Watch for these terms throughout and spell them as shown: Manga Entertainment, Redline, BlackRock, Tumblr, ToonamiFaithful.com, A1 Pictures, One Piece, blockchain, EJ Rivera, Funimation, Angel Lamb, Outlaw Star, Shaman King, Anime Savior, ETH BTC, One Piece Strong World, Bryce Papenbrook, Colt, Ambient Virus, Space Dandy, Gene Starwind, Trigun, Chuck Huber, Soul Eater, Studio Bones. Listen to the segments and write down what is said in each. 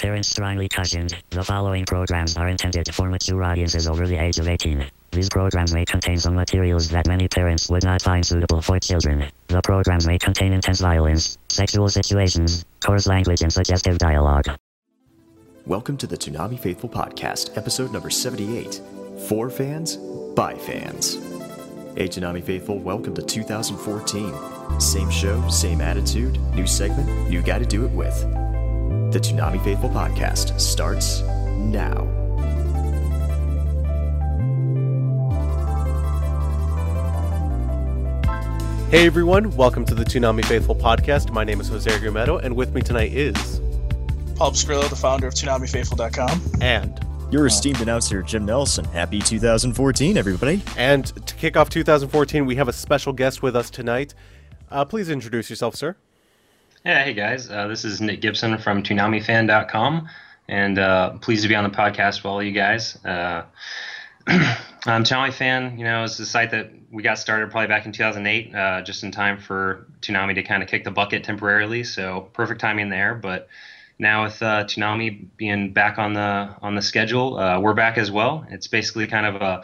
Parents strongly cautioned, the following programs are intended for mature audiences over the age of 18. These programs may contain some materials that many parents would not find suitable for children. The programs may contain intense violence, sexual situations, coarse language, and suggestive dialogue. Welcome to the Toonami Faithful Podcast, episode number 78. For fans, by fans. Hey Toonami Faithful, welcome to 2014. Same show, same attitude, new segment, new guy to do it with. The Toonami Faithful Podcast starts now. Hey everyone, welcome to the Toonami Faithful Podcast. My name is Jose Grumeto, and with me tonight is Paul Pescrillo, the founder of ToonamiFaithful.com. And your esteemed announcer, Jim Nelson. Happy 2014, everybody. And to kick off 2014, we have a special guest with us tonight. Please introduce yourself, sir. Yeah, hey guys. This is Nick Gibson from ToonamiFan.com, and pleased to be on the podcast with all you guys. ToonamiFan, you know, is the site that we got started probably back in 2008, just in time for Toonami to kind of kick the bucket temporarily, so perfect timing there, but... Now with Toonami being back on the schedule, we're back as well. It's basically kind of a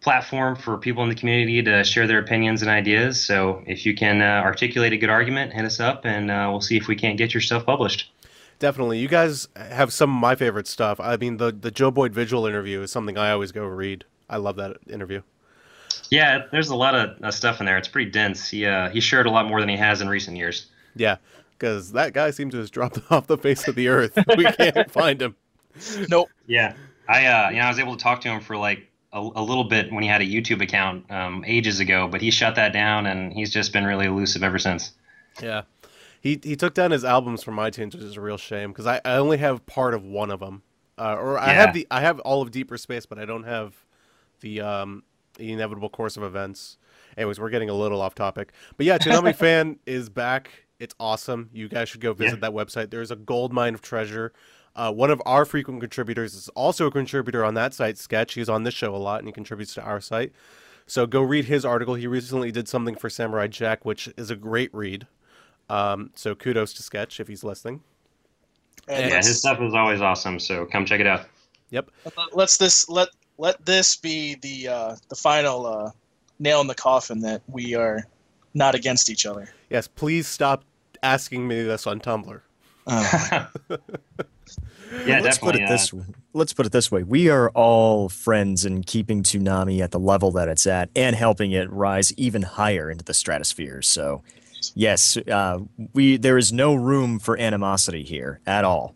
platform for people in the community to share their opinions and ideas. So if you can articulate a good argument, hit us up, and we'll see if we can't get your stuff published. Definitely. You guys have some of my favorite stuff. I mean, the Joe Boyd Vigil interview is something I always go read. I love that interview. Yeah, there's a lot of stuff in there. It's pretty dense. He shared a lot more than he has in recent years. Yeah. Because that guy seems to have dropped off the face of the earth. We can't find him. Nope. Yeah. I was able to talk to him for like a little bit when he had a YouTube account ages ago, but he shut that down, and he's just been really elusive ever since. Yeah. He took down his albums from iTunes, which is a real shame, because I only have part of one of them. I have all of Deeper Space, but I don't have the Inevitable Course of Events. Anyways, we're getting a little off topic. But yeah, Toonami Fan is back. It's awesome. You guys should go visit that website. There's a gold mine of treasure. One of our frequent contributors is also a contributor on that site, Sketch. He's on this show a lot, and he contributes to our site. So go read his article. He recently did something for Samurai Jack, which is a great read. So kudos to Sketch if he's listening. And his stuff is always awesome, so come check it out. Yep. Let this be the final nail in the coffin that we are not against each other. Yes, please stop asking me this on Tumblr. Yeah, let's put it this way. We are all friends in keeping Toonami at the level that it's at and helping it rise even higher into the stratosphere. So, yes, there is no room for animosity here at all.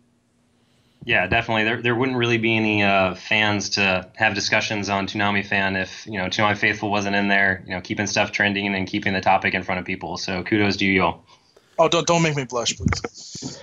Yeah, definitely. There wouldn't really be any fans to have discussions on Toonami Fan if, you know, Toonami Faithful wasn't in there, you know, keeping stuff trending and keeping the topic in front of people. So kudos to you all. Oh, don't make me blush, please.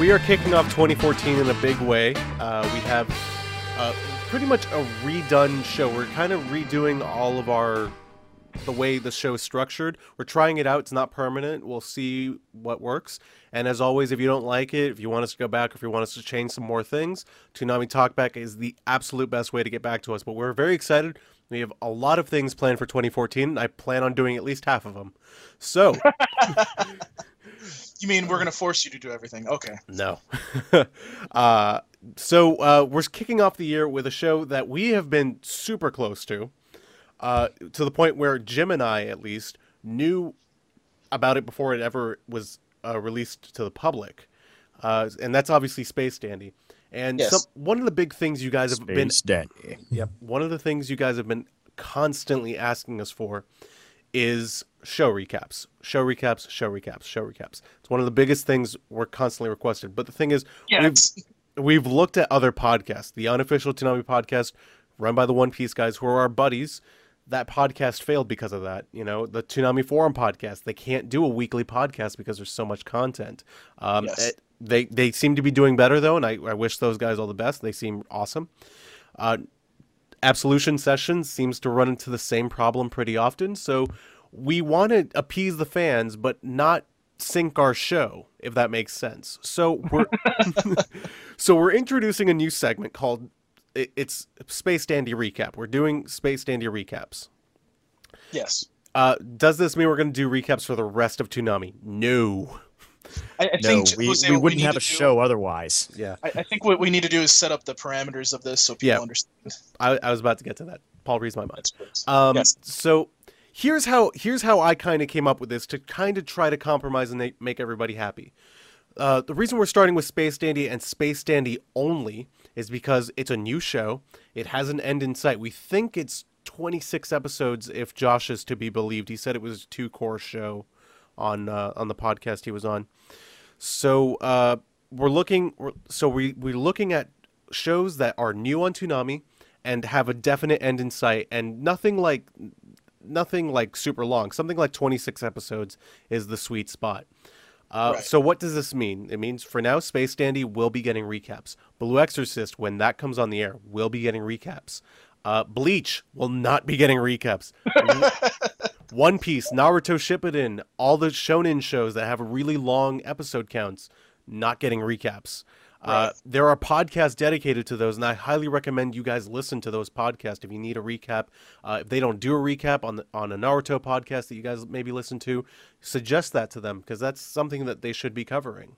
We are kicking off 2014 in a big way. We have pretty much a redone show. We're kind of redoing all of the way the show is structured. We're trying it out. It's not permanent. We'll see what works. And as always, if you don't like it, if you want us to go back, if you want us to change some more things, Toonami Talkback is the absolute best way to get back to us. But we're very excited. We have a lot of things planned for 2014, and I plan on doing at least half of them. So... You mean we're going to force you to do everything? Okay. No. So we're kicking off the year with a show that we have been super close to the point where Jim and I, at least, knew about it before it ever was released to the public. And that's obviously Space Dandy. And yes. One of the big things you guys have been... Space Dandy. Yep. One of the things you guys have been constantly asking us for is... show recaps. It's one of the biggest things we're constantly requested. But the thing is, we've looked at other podcasts. The unofficial Toonami podcast run by the One Piece guys, who are our buddies, that podcast failed because of that. You know, the Toonami Forum podcast, they can't do a weekly podcast because there's so much content. They seem to be doing better, though, and I wish those guys all the best. They seem awesome. Absolution Sessions seems to run into the same problem pretty often, so... We want to appease the fans, but not sync our show, if that makes sense. So we're so we're introducing a new segment called it's Space Dandy Recap. We're doing Space Dandy Recaps. Yes. Does this mean we're going to do recaps for the rest of Toonami? No. I think we wouldn't have a show otherwise. Yeah. I think what we need to do is set up the parameters of this so people understand. I was about to get to that. Paul reads my mind. Yes. So here's how I kind of came up with this to kind of try to compromise and make everybody happy. The reason we're starting with Space Dandy and Space Dandy only is because it's a new show. It has an end in sight. We think it's 26 episodes if Josh is to be believed. He said it was a two-core show on the podcast he was on. So we're looking at shows that are new on Toonami and have a definite end in sight, and nothing like super long. Something like 26 episodes is the sweet spot. Right. So what does this mean? It means for now, Space Dandy will be getting recaps. Blue Exorcist, when that comes on the air, will be getting recaps. Bleach will not be getting recaps. One Piece, Naruto Shippuden, all the shonen shows that have really long episode counts, not getting recaps. Right. There are podcasts dedicated to those, and I highly recommend you guys listen to those podcasts if you need a recap. If they don't do a recap on a Naruto podcast that you guys maybe listen to, suggest that to them, because that's something that they should be covering.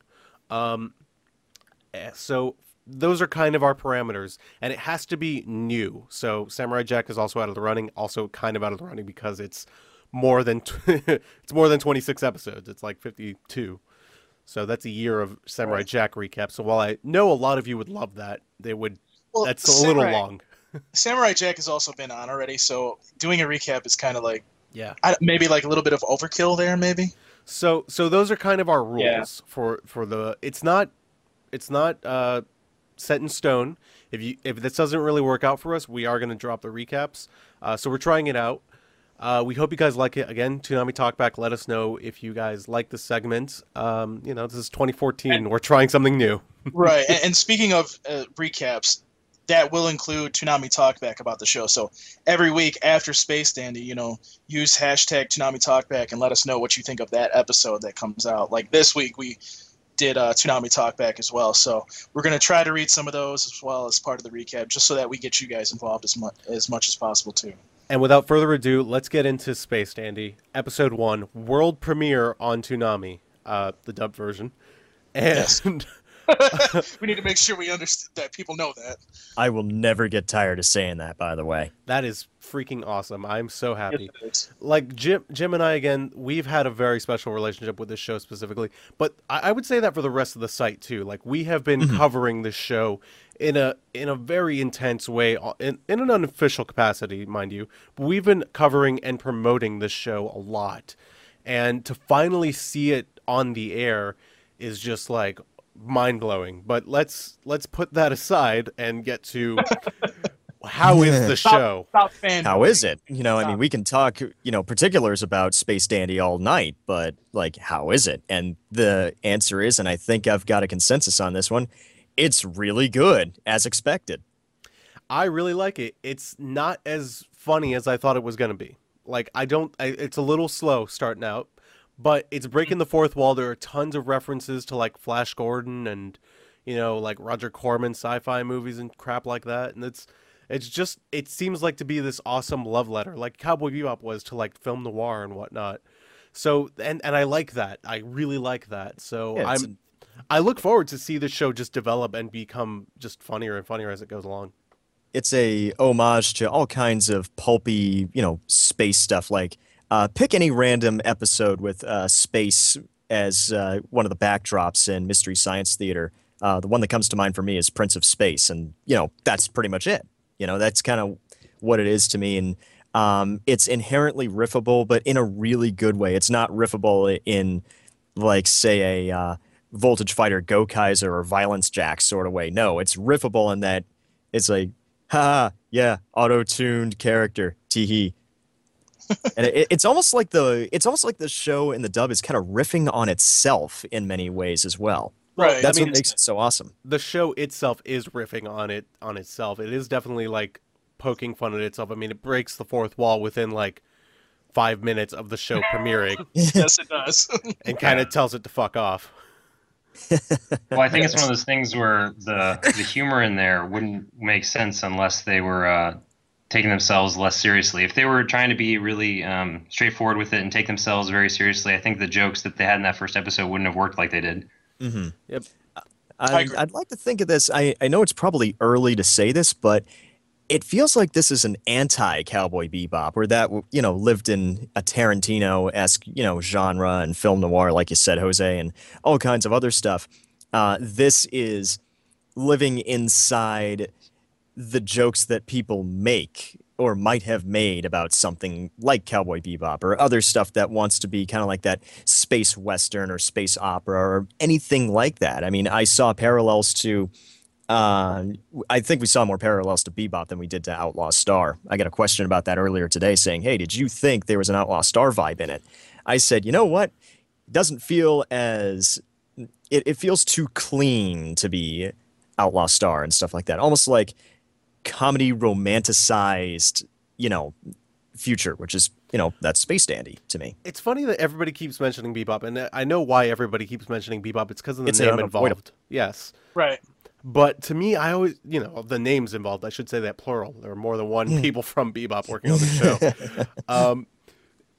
So those are kind of our parameters, and it has to be new. So Samurai Jack is also out of the running, because it's more than it's more than 26 episodes. It's like 52. So that's a year of Samurai Jack recap. So while I know a lot of you would love that, that's a little long. Samurai Jack has also been on already, so doing a recap is kind of like maybe like a little bit of overkill there, maybe. So those are kind of our rules for the. It's not set in stone. If this doesn't really work out for us, we are going to drop the recaps. So we're trying it out. We hope you guys like it. Again, Toonami Talkback, let us know if you guys like the segment. This is 2014. We're trying something new. Right. And speaking of recaps, that will include Toonami Talkback about the show. So every week after Space Dandy, use hashtag Toonami Talkback and let us know what you think of that episode that comes out. Like this week, we did Toonami Talkback as well. So we're going to try to read some of those as well as part of the recap, just so that we get you guys involved as much as possible, too. And without further ado, let's get into Space Dandy, Episode 1, world premiere on Toonami, the dubbed version. And we need to make sure we understand that people know that. I will never get tired of saying that, by the way. That is freaking awesome. I'm so happy. Yes, like Jim and I, again, we've had a very special relationship with this show specifically, but I would say that for the rest of the site too. Like we have been covering this show in a very intense way, in an unofficial capacity, mind you. But we've been covering and promoting this show a lot, and to finally see it on the air is just like mind-blowing. But let's put that aside and get to how is the show. How is it? I mean, we can talk particulars about Space Dandy all night, but like, how is it? And the answer is, and I think I've got a consensus on this one, it's really good, as expected. I really like it. It's not as funny as I thought it was going to be. Like, it's a little slow starting out, but it's breaking the fourth wall. There are tons of references to, like, Flash Gordon and, like, Roger Corman sci-fi movies and crap like that. And it seems like to be this awesome love letter, like Cowboy Bebop was to, like, film noir and whatnot. So, and I like that. I really like that. So yeah, I look forward to see the show just develop and become just funnier and funnier as it goes along. It's a homage to all kinds of pulpy, space stuff. Like, pick any random episode with space as one of the backdrops in Mystery Science Theater. The one that comes to mind for me is Prince of Space, and that's pretty much it. That's kind of what it is to me, and it's inherently riffable, but in a really good way. It's not riffable in, like, say a Voltage Fighter Go Kaiser or Violence Jack sort of way. No, it's riffable in that it's like, ha, yeah, auto-tuned character, tee-hee. And it's almost like the show in the dub is kind of riffing on itself in many ways as well. Right. That's what makes it so awesome. The show itself is riffing on itself. It is definitely like poking fun at itself. I mean, it breaks the fourth wall within like 5 minutes of the show premiering. Yes, it does. And kind of tells it to fuck off. Well, I think it's one of those things where the humor in there wouldn't make sense unless they were taking themselves less seriously. If they were trying to be really straightforward with it and take themselves very seriously, I think the jokes that they had in that first episode wouldn't have worked like they did. Mm-hmm. Yep. I'd like to think of this. I know it's probably early to say this, but it feels like this is an anti-Cowboy Bebop, where that, you know, lived in a Tarantino-esque, you know, genre and film noir, like you said, Jose, and all kinds of other stuff. This is living inside the jokes that people make or might have made about something like Cowboy Bebop or other stuff that wants to be kind of like that space western or space opera or anything like that. I mean, I saw parallels to... I think we saw more parallels to Bebop than we did to Outlaw Star. I got a question about that earlier today saying, hey, did you think there was an Outlaw Star vibe in it? I said, you know what? It doesn't feel as... It feels too clean to be Outlaw Star and stuff like that. Almost like comedy romanticized, you know, future, which is, you know, that's Space Dandy to me. It's funny that everybody keeps mentioning Bebop, and I know why everybody keeps mentioning Bebop. It's because of the name involved. Yes. Right. But to me, I always, you know, the names involved, I should say that plural. There are more than one people from Bebop working on the show.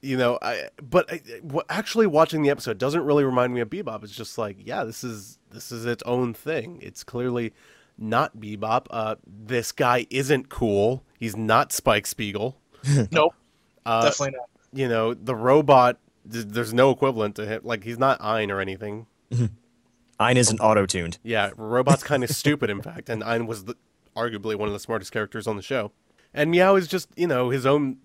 You know, actually watching the episode doesn't really remind me of Bebop. It's just like, yeah, this is its own thing. It's clearly not Bebop. This guy isn't cool. He's not Spike Spiegel. Nope. Definitely not. You know, the robot, there's no equivalent to him. Like, he's not Ein or anything. Ein isn't auto-tuned. Yeah, Robot's kind of stupid, in fact, and Ein was arguably one of the smartest characters on the show. And Meow is just, you know, his own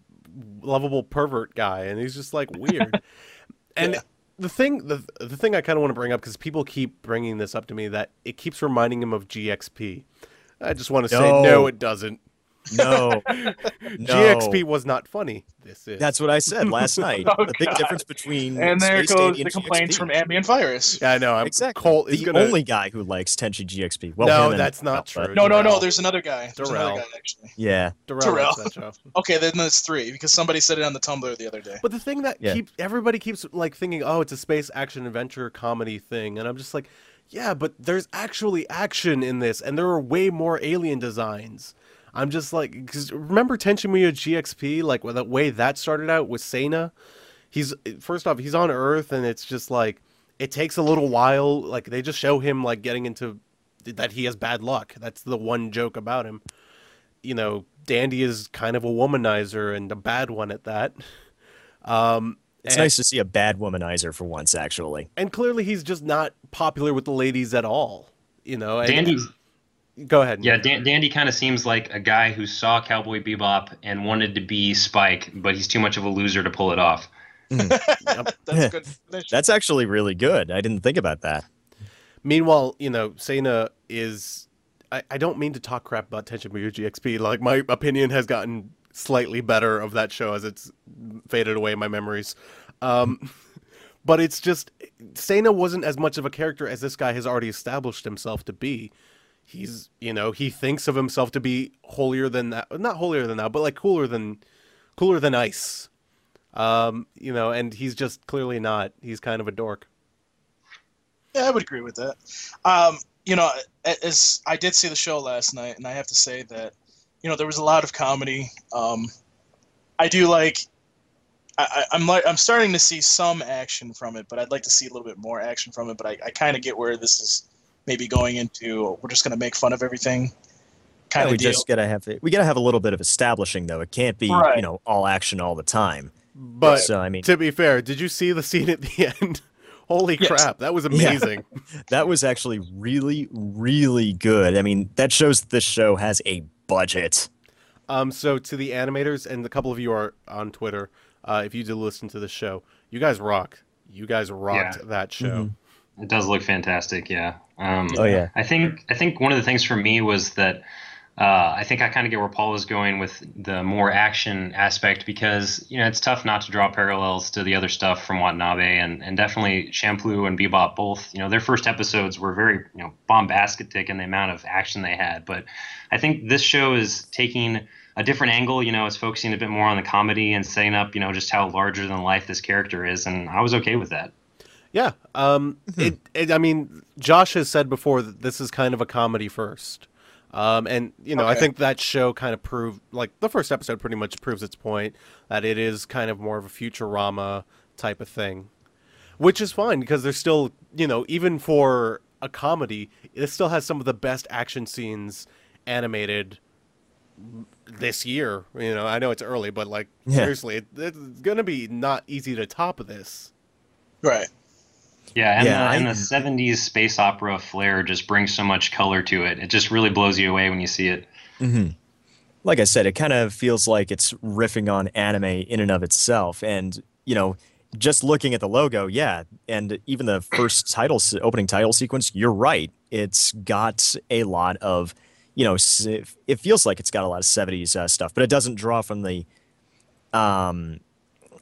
lovable pervert guy, and he's just, like, weird. And the thing I kind of want to bring up, because people keep bringing this up to me, that it keeps reminding him of GXP. I just want to say, no, it doesn't. No. GXP was not funny. This is. That's what I said last night. Oh, the big difference between and there Space goes Dandy the complaints GXP. From Ambient Virus. Yeah, I know. Exactly. Colt is the only guy who likes Tenchi GXP. Well, no, that's not true. But... No. There's another guy. There's another guy actually. Yeah, Darrell. Okay, then there's three because somebody said it on the Tumblr the other day. But the thing that everybody keeps like thinking, oh, it's a space action adventure comedy thing, and I'm just like, yeah, but there's actually action in this, and there are way more alien designs. I'm just like, because remember Tenchi Muyo GXP, like the way that started out with Sena? First off, he's on Earth, and it's just like, it takes a little while. Like, they just show him, like, getting into that he has bad luck. That's the one joke about him. You know, Dandy is kind of a womanizer and a bad one at that. It's nice to see a bad womanizer for once, actually. And clearly, he's just not popular with the ladies at all. You know, and Dandy's. Go ahead. Yeah, Dandy kind of seems like a guy who saw Cowboy Bebop and wanted to be Spike, but he's too much of a loser to pull it off. Yep. That's good. That's actually really good. I didn't think about that. Meanwhile, you know, Sena is... I don't mean to talk crap about Tenchi Muyo GXP. Like, my opinion has gotten slightly better of that show as it's faded away in my memories. But it's just... Sena wasn't as much of a character as this guy has already established himself to be. He's, you know, he thinks of himself to be holier than that, not holier than thou, but like cooler than ice, you know, and he's just clearly not. He's kind of a dork. Yeah, I would agree with that. You know, as I did see the show last night, and I have to say that, you know, there was a lot of comedy. I do like, I'm starting to see some action from it, but I'd like to see a little bit more action from it. But I kind of get where this is. Maybe going into we're just going to make fun of everything kind of deal. We gotta have a little bit of establishing though. It can't be right. You know, all action all the time. But so, I mean, to be fair, did you see the scene at the end? Holy crap, that was amazing. Yeah. That was actually really, really good. I mean, that shows this show has a budget. So to the animators and the couple of you are on Twitter, if you do listen to the show, you guys rock. You guys rocked that show. Mm-hmm. It does look fantastic, yeah. I think one of the things for me was that I think I kind of get where Paul was going with the more action aspect because, you know, it's tough not to draw parallels to the other stuff from Watanabe and definitely Champloo and Bebop both. You know, their first episodes were very, you know, bombastic in the amount of action they had. But I think this show is taking – a different angle. You know, it's focusing a bit more on the comedy and setting up, you know, just how larger than life this character is. And I was okay with that. Yeah. I mean, Josh has said before that this is kind of a comedy first. And, you know, okay. I think that show kind of proved, like, the first episode pretty much proves its point that it is kind of more of a Futurama type of thing, which is fine because there's still, you know, even for a comedy, it still has some of the best action scenes animated this year. You know, I know it's early, but, like, seriously, it's going to be not easy to top this. Right. Yeah, and, the 70s space opera flair just brings so much color to it. It just really blows you away when you see it. Mm-hmm. Like I said, it kind of feels like it's riffing on anime in and of itself. And, you know, just looking at the logo, and even the first opening title sequence, you're right. It's got a lot of, you know, it feels like it's got a lot of 70s stuff, but it doesn't draw from the...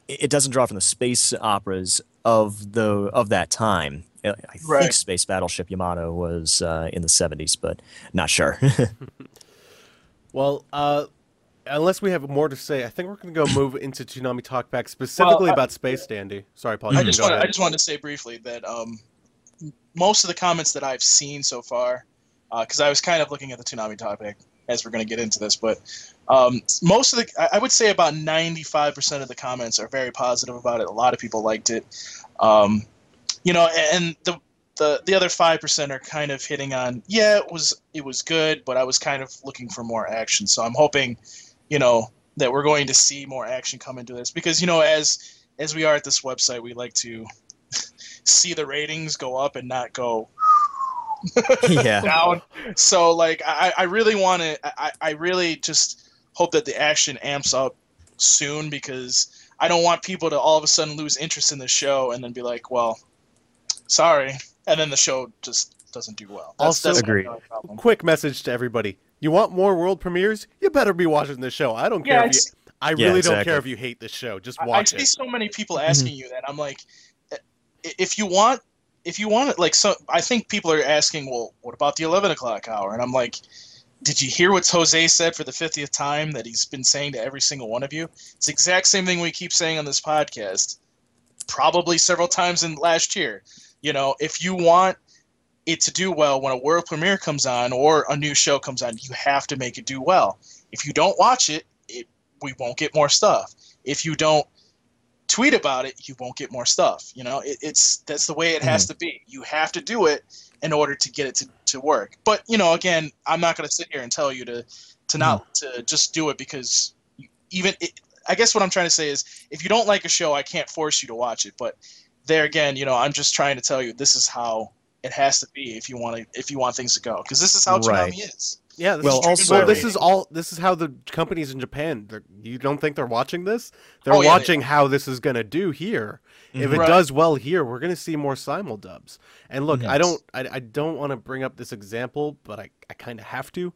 It doesn't draw from the space operas of that time. I think Space Battleship Yamato was in the 70s, but not sure. Well, unless we have more to say, I think we're going to go move into Toonami Talkback specifically about Space Dandy. Sorry, Paul. I just wanted to say briefly that most of the comments that I've seen so far, because I was kind of looking at the Toonami Talkback as we're going to get into this, but most of the, I would say about 95% of the comments are very positive about it. A lot of people liked it. You know, and the other 5% are kind of hitting on, it was good, but I was kind of looking for more action. So I'm hoping, you know, that we're going to see more action come into this because, you know, as we are at this website, we like to see the ratings go up and not go down. So like I really want to I really just hope that the action amps up soon because I don't want people to all of a sudden lose interest in the show and then be like, well, sorry, and then the show just doesn't do well. Also agree. Quick message to everybody: you want more world premieres? You better be watching this show. I don't care if you, I really don't care if you hate this show. Just watch it. I see so many people asking you that. I'm like, if you want it, like, so I think people are asking, well, what about the 11 o'clock hour? And I'm like, did you hear what Jose said for the 50th time that he's been saying to every single one of you? It's the exact same thing we keep saying on this podcast, probably several times in last year. You know, if you want it to do well when a world premiere comes on or a new show comes on, you have to make it do well. If you don't watch it, we won't get more stuff. If you don't tweet about it, you won't get more stuff. You know, that's the way it has to be. You have to do it in order to get it to work. But, you know, again, I'm not going to sit here and tell you to not to just do it because I guess what I'm trying to say is if you don't like a show, I can't force you to watch it. But there again, you know, I'm just trying to tell you this is how it has to be if you want things to go, because this is how Toonami is. Yeah. This is how the companies in Japan. You don't think they're watching this? They're watching how this is gonna do here. Mm-hmm. If it does well here, we're gonna see more simuldubs. And look, yes. I don't want to bring up this example, but I kind of have to.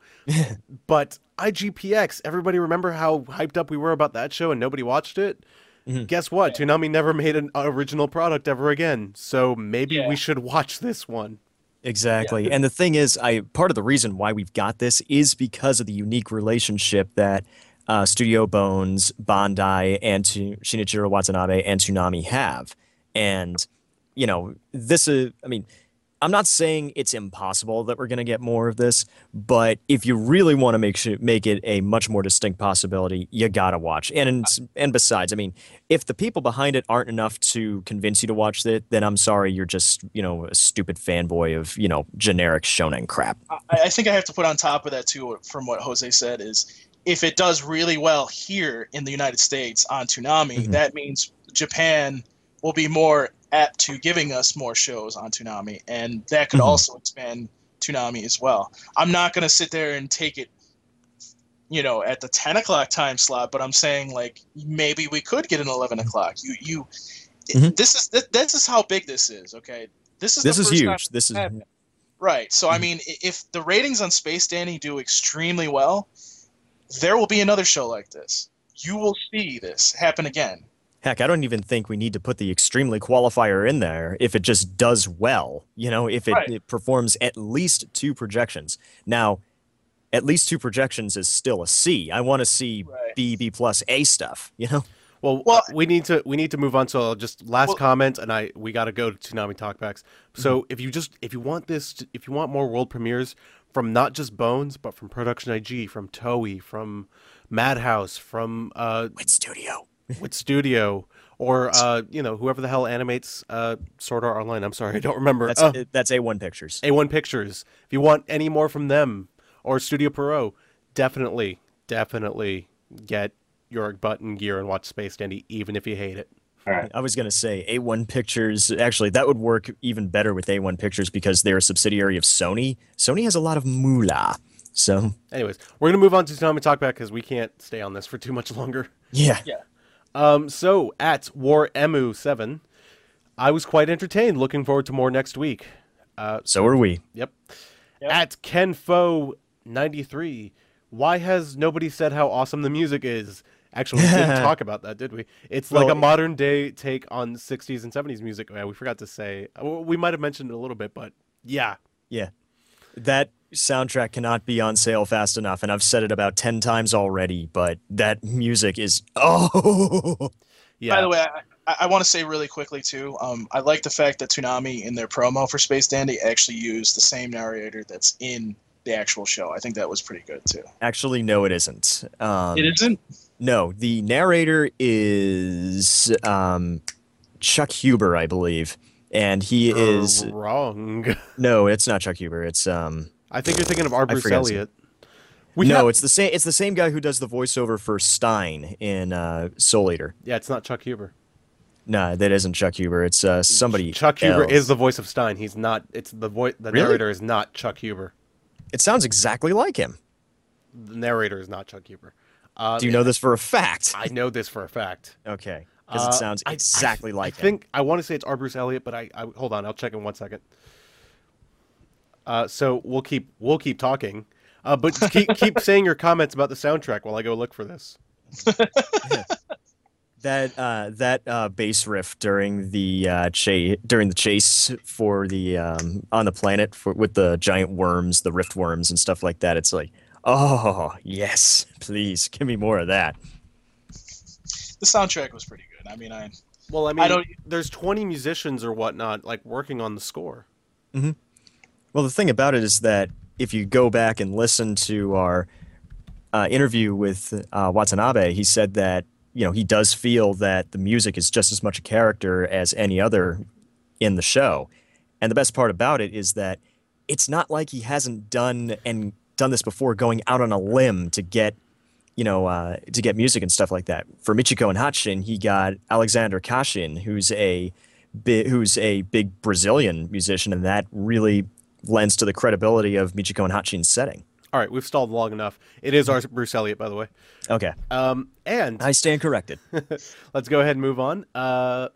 But IGPX, everybody remember how hyped up we were about that show and nobody watched it? Mm-hmm. Guess what? Yeah. Toonami never made an original product ever again. So maybe we should watch this one. Exactly. Yeah. And the thing is, part of the reason why we've got this is because of the unique relationship that Studio Bones, Bandai, and Shinichiro Watanabe and Toonami have. And, you know, this is, I mean, I'm not saying it's impossible that we're going to get more of this, but if you really want to make it a much more distinct possibility, you got to watch. And besides, I mean, if the people behind it aren't enough to convince you to watch it, then I'm sorry, you're just, you know, a stupid fanboy of, you know, generic shonen crap. I think I have to put on top of that, too, from what Jose said, is if it does really well here in the United States on Toonami, that means Japan will be more apt to giving us more shows on Toonami, and that could also expand Toonami as well. I'm not going to sit there and take it, you know, at the 10 o'clock time slot, but I'm saying, like, maybe we could get an 11 o'clock. This is how big this is, okay? This is huge. This is right. So, I mean, if the ratings on Space Dandy do extremely well, there will be another show like this. You will see this happen again. Heck, I don't even think we need to put the extremely qualifier in there if it just does well, you know, if it performs at least two projections. Now, at least two projections is still a C. I want to see B, B plus, A stuff, you know? Well, we need to move on. So just last comment, and we got to go to Toonami Talkbacks. So if you want more world premieres from not just Bones, but from Production IG, from Toei, from Madhouse, from Wit Studio, or whoever the hell animates Sword Art Online. I'm sorry, I don't remember. That's A1 Pictures. A1 Pictures. If you want any more from them or Studio Pierrot, definitely get your button gear and watch Space Dandy, even if you hate it. All right. I was going to say A1 Pictures. Actually, that would work even better with A1 Pictures because they're a subsidiary of Sony. Sony has a lot of moolah. So, anyways, we're going to move on to Toonami Talkback because we can't stay on this for too much longer. Yeah. So, at WarEmu7, I was quite entertained. Looking forward to more next week. So are we. Yep. At KenFo93, why has nobody said how awesome the music is? Actually, we didn't talk about that, did we? It's like a modern day take on 60s and 70s music. Yeah, we forgot to say. We might have mentioned it a little bit, but yeah. That soundtrack cannot be on sale fast enough, and I've said it about 10 times already, but that music is By the way, I want to say really quickly, too, I like the fact that Toonami, in their promo for Space Dandy, actually used the same narrator that's in the actual show. I think that was pretty good, too. Actually, no, it isn't. It isn't? No, the narrator is Chuck Huber, I believe, and he is wrong. No, it's not Chuck Huber. It's I think you're thinking of R. Bruce Elliott. It's the same guy who does the voiceover for Stein in Soul Eater. Yeah, it's not Chuck Huber. No, that isn't Chuck Huber. It's somebody. Chuck Huber is the voice of Stein. He's not. It's the voice. The narrator is not Chuck Huber. It sounds exactly like him. The narrator is not Chuck Huber. Do you know this for a fact? I know this for a fact. Okay. Because it sounds exactly like him. I want to say it's R. Bruce Elliott, but I hold on. I'll check in 1 second. So we'll keep talking, but keep saying your comments about the soundtrack while I go look for this. That bass riff during the chase for the on the planet with the giant worms, the rift worms and stuff like that. It's like, oh yes, please give me more of that. The soundtrack was pretty good. I mean, there's 20 musicians or whatnot like working on the score. Mm-hmm. Well, the thing about it is that if you go back and listen to our interview with Watanabe, he said that, you know, he does feel that the music is just as much a character as any other in the show. And the best part about it is that it's not like he hasn't done this before, going out on a limb to get, you know, to get music and stuff like that. For Michiko and Hachin, he got Alexander Kashin, who's a big Brazilian musician, and that really lends to the credibility of Michiko and Hachin's setting. All right, we've stalled long enough. It is R. Bruce Elliott, by the way. Okay. And I stand corrected. Let's go ahead and move on. At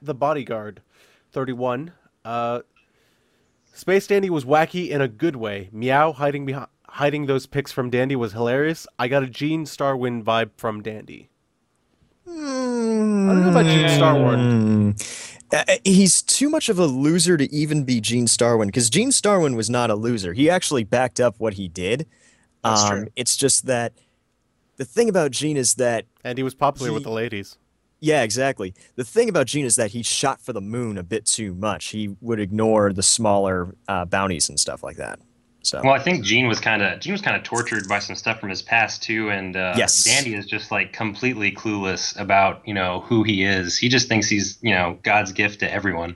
The Bodyguard 31, Space Dandy was wacky in a good way. Meow hiding those pics from Dandy was hilarious. I got a Gene Starwind vibe from Dandy. I don't know about Gene Starwind. He's too much of a loser to even be Gene Starwind, because Gene Starwind was not a loser. He actually backed up what he did. That's true. It's just that the thing about Gene is that... And he was popular with the ladies. Yeah, exactly. The thing about Gene is that he shot for the moon a bit too much. He would ignore the smaller bounties and stuff like that. So. Well, I think Gene was kind of tortured by some stuff from his past too, and yes. Dandy is just like completely clueless about, you know, who he is. He just thinks he's, you know, God's gift to everyone.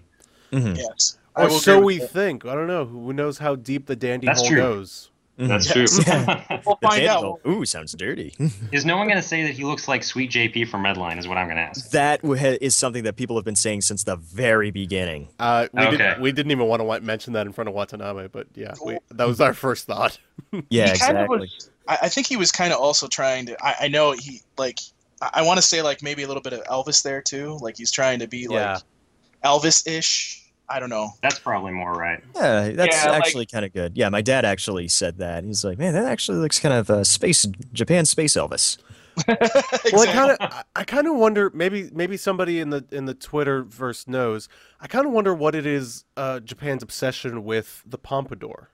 Mm-hmm. Yes, or so we think. I don't know. Who knows how deep the Dandy hole goes? Mm-hmm. That's true. Yeah. We'll find out. Ooh, sounds dirty. Is no one going to say that he looks like Sweet JP from Redline? Is what I'm going to ask. That is something that people have been saying since the very beginning. We didn't even want to mention that in front of Watanabe, but yeah, that was our first thought. Yeah, exactly. I think he was kind of also trying to. I know he like. I want to say like maybe a little bit of Elvis there too. Like he's trying to be like Elvis-ish. I don't know. That's probably more right. Yeah, that's actually kind of good. Yeah, my dad actually said that. He's like, man, that actually looks kind of Japan space Elvis. Exactly. Well, I kind of wonder. Maybe somebody in the Twitterverse knows. I kind of wonder what it is. Japan's obsession with the pompadour.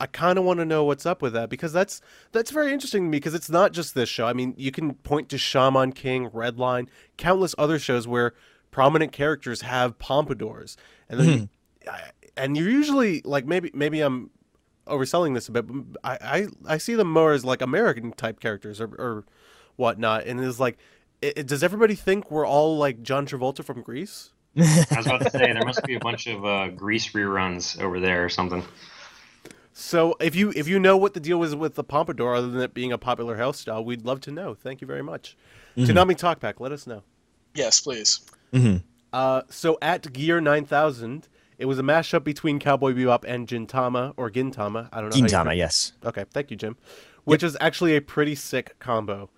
I kind of want to know what's up with that, because that's very interesting to me, because it's not just this show. I mean, you can point to Shaman King, Redline, countless other shows where prominent characters have pompadours, and then and you're usually like, maybe I'm overselling this a bit, but I see them more as like American type characters or whatnot, and it's like, does everybody think we're all like John Travolta from Grease? I was about to say, there must be a bunch of Grease reruns over there or something. So if you know what the deal is with the pompadour, other than it being a popular hairstyle, we'd love to know. Thank you very much. Toonami Talkback, let us know. Yes, please. So at Gear 9000, it was a mashup between Cowboy Bebop and Gintama. I don't know. Gintama, yes. Okay, thank you, Jim. Which is actually a pretty sick combo.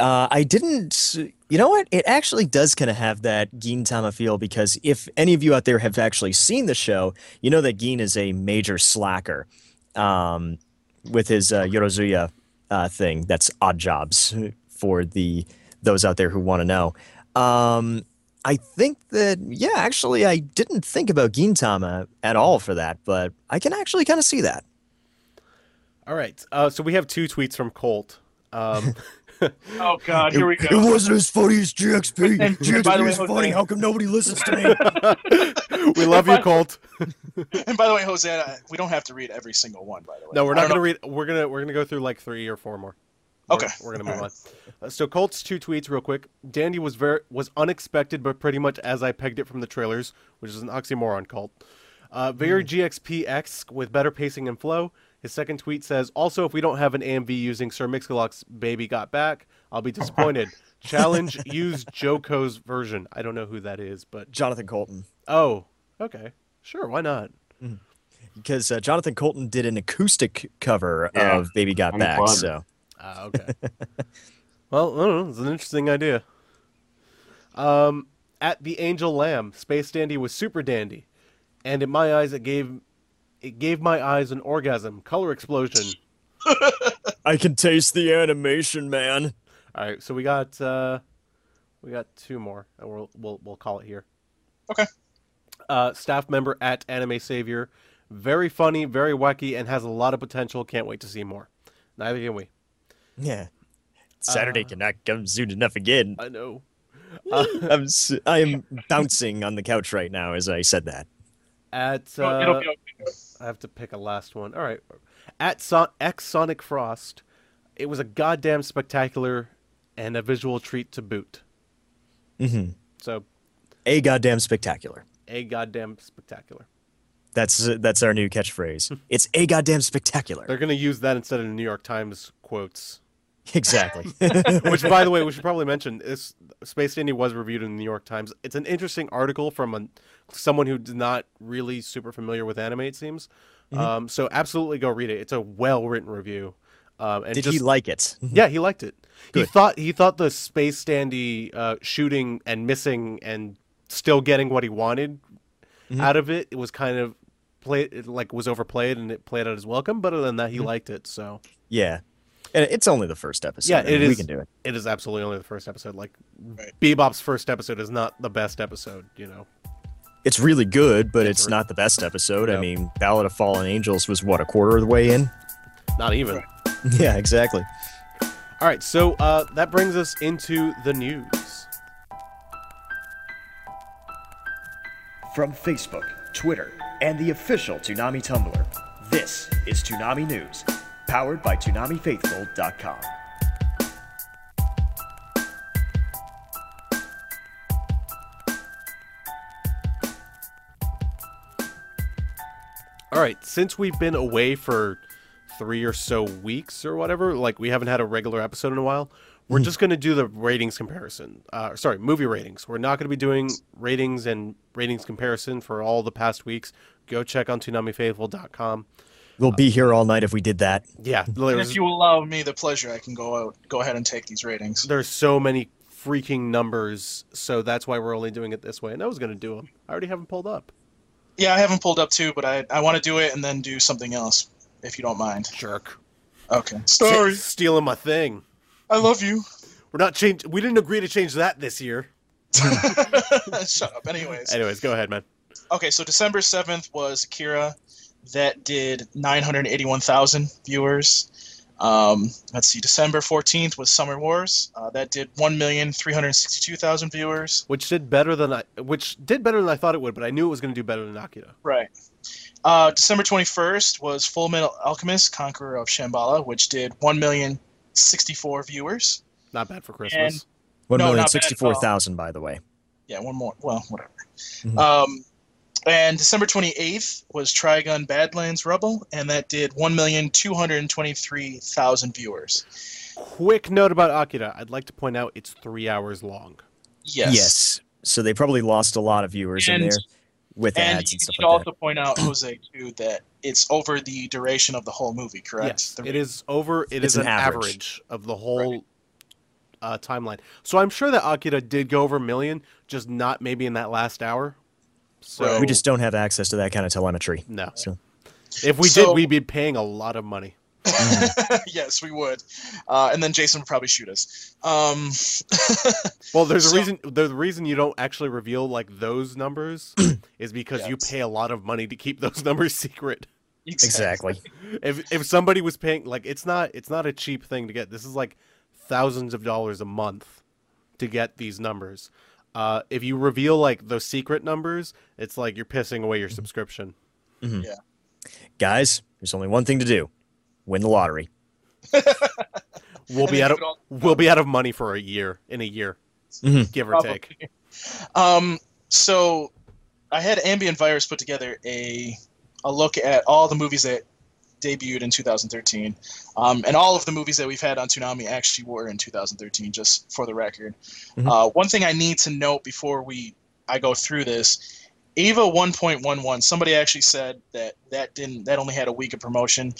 I didn't... You know what? It actually does kind of have that Gintama feel, because if any of you out there have actually seen the show, you know that Gin is a major slacker with his Yorozuya thing. That's Odd Jobs for those out there who want to know. I think that, actually, I didn't think about Gintama at all for that, but I can actually kind of see that. All right. So we have two tweets from Colt. Oh, God, here we go. It wasn't as funny as GXP. GXP is funny. How come nobody listens to me? We love you, Colt. And by the way, Jose, we don't have to read every single one, by the way. No, we're not going to read. We're going to go through like 3 or 4 more. Okay. We're going to move on. So Colt's two tweets real quick. Dandy was unexpected, but pretty much as I pegged it from the trailers, which is an oxymoron, Colt. Very GXP-esque with better pacing and flow. His second tweet says, also, if we don't have an AMV using Sir Mix-a-Lot's Baby Got Back, I'll be disappointed. Challenge, use Joko's version. I don't know who that is, but... Jonathan Colton. Oh, okay. Sure, why not? Because Jonathan Colton did an acoustic cover of Baby Got Back, so... okay. Well, I don't know. It's an interesting idea. At the Angel Lamb, Space Dandy was super dandy. And in my eyes, it gave my eyes an orgasm. Color explosion. I can taste the animation, man. All right, so we got two more, and we'll call it here. Okay. Staff member at Anime Savior, very funny, very wacky, and has a lot of potential. Can't wait to see more. Neither can we. Yeah. Saturday cannot come soon enough again. I know. I am bouncing on the couch right now as I said that. It'll be okay. I have to pick a last one. All right. At Sonic Frost, it was a goddamn spectacular and a visual treat to boot. So, a goddamn spectacular. A goddamn spectacular. That's our new catchphrase. It's a goddamn spectacular. They're going to use that instead of New York Times quotes. Exactly. Which, by the way, we should probably mention, this Space Dandy was reviewed in the New York Times. It's an interesting article from someone who's not really super familiar with anime, it seems. So absolutely go read it. It's a well-written review. And did he like it? Yeah, he liked it. Good. He thought the Space Dandy shooting and missing and still getting what he wanted out of it was kind of was overplayed, and it played out as welcome. But other than that, he liked it. So yeah. And it's only the first episode. Yeah, it is. We can do it. It is absolutely only the first episode. Like, Bebop's first episode is not the best episode, you know. It's really good, but it's not the best episode. Yep. I mean, Ballad of Fallen Angels was, what, a quarter of the way in? Not even. Right. Yeah, exactly. All right, so that brings us into the news. From Facebook, Twitter, and the official Toonami Tumblr, this is Toonami News. Powered by ToonamiFaithful.com. All right, since we've been away for 3 or so weeks or whatever, like we haven't had a regular episode in a while, we're just going to do the ratings comparison. Movie ratings. We're not going to be doing ratings and ratings comparison for all the past weeks. Go check on ToonamiFaithful.com. We'll be here all night if we did that. Yeah. And if you allow me the pleasure, I can go ahead and take these ratings. There's so many freaking numbers, so that's why we're only doing it this way. And I was going to do them. I already have them pulled up. Yeah, I have them pulled up too, but I want to do it and then do something else, if you don't mind. Jerk. Okay. Sorry. Stealing my thing. I love you. We didn't agree to change that this year. Shut up. Anyways. Go ahead, man. Okay, so December 7th was Akira. that did 981,000 viewers. Let's see, December 14th was Summer Wars. That did 1,362,000 viewers, which did better than I thought it would, but I knew it was going to do better than Akira. Right. December 21st was Fullmetal Alchemist, Conqueror of Shambhala, which did 1,064,000 viewers. Not bad for Christmas. 1,064,000, by the way. Yeah, one more. Well, whatever. Mm-hmm. And December 28th was Trigun Badlands Rebel, and that did 1,223,000 viewers. Quick note about Akira. I'd like to point out it's 3 hours long. Yes. Yes. So they probably lost a lot of viewers in there with ads and stuff like that. And you should also point out, Jose, too, that it's over the duration of the whole movie, correct? Yes, it is an average of the whole timeline. So I'm sure that Akira did go over a million, just not maybe in that last hour. So we just don't have access to that kind of telemetry. No. So. If we did, we'd be paying a lot of money. Yes, we would. And then Jason would probably shoot us. Well, the reason you don't actually reveal like those numbers is because you pay a lot of money to keep those numbers secret. Exactly. If somebody was paying, like, it's not a cheap thing to get. This is like thousands of dollars a month to get these numbers. If you reveal like those secret numbers, it's like you're pissing away your subscription. Mm-hmm. Yeah, guys, there's only one thing to do: win the lottery. we'll be out of money for a year, mm-hmm. give or take. So I had Ambient Virus put together a look at all the movies that debuted in 2013, and all of the movies that we've had on Toonami actually were in 2013, just for the record. Mm-hmm. One thing I need to note before I go through this, Eva 1.11, somebody actually said that only had a week of promotion.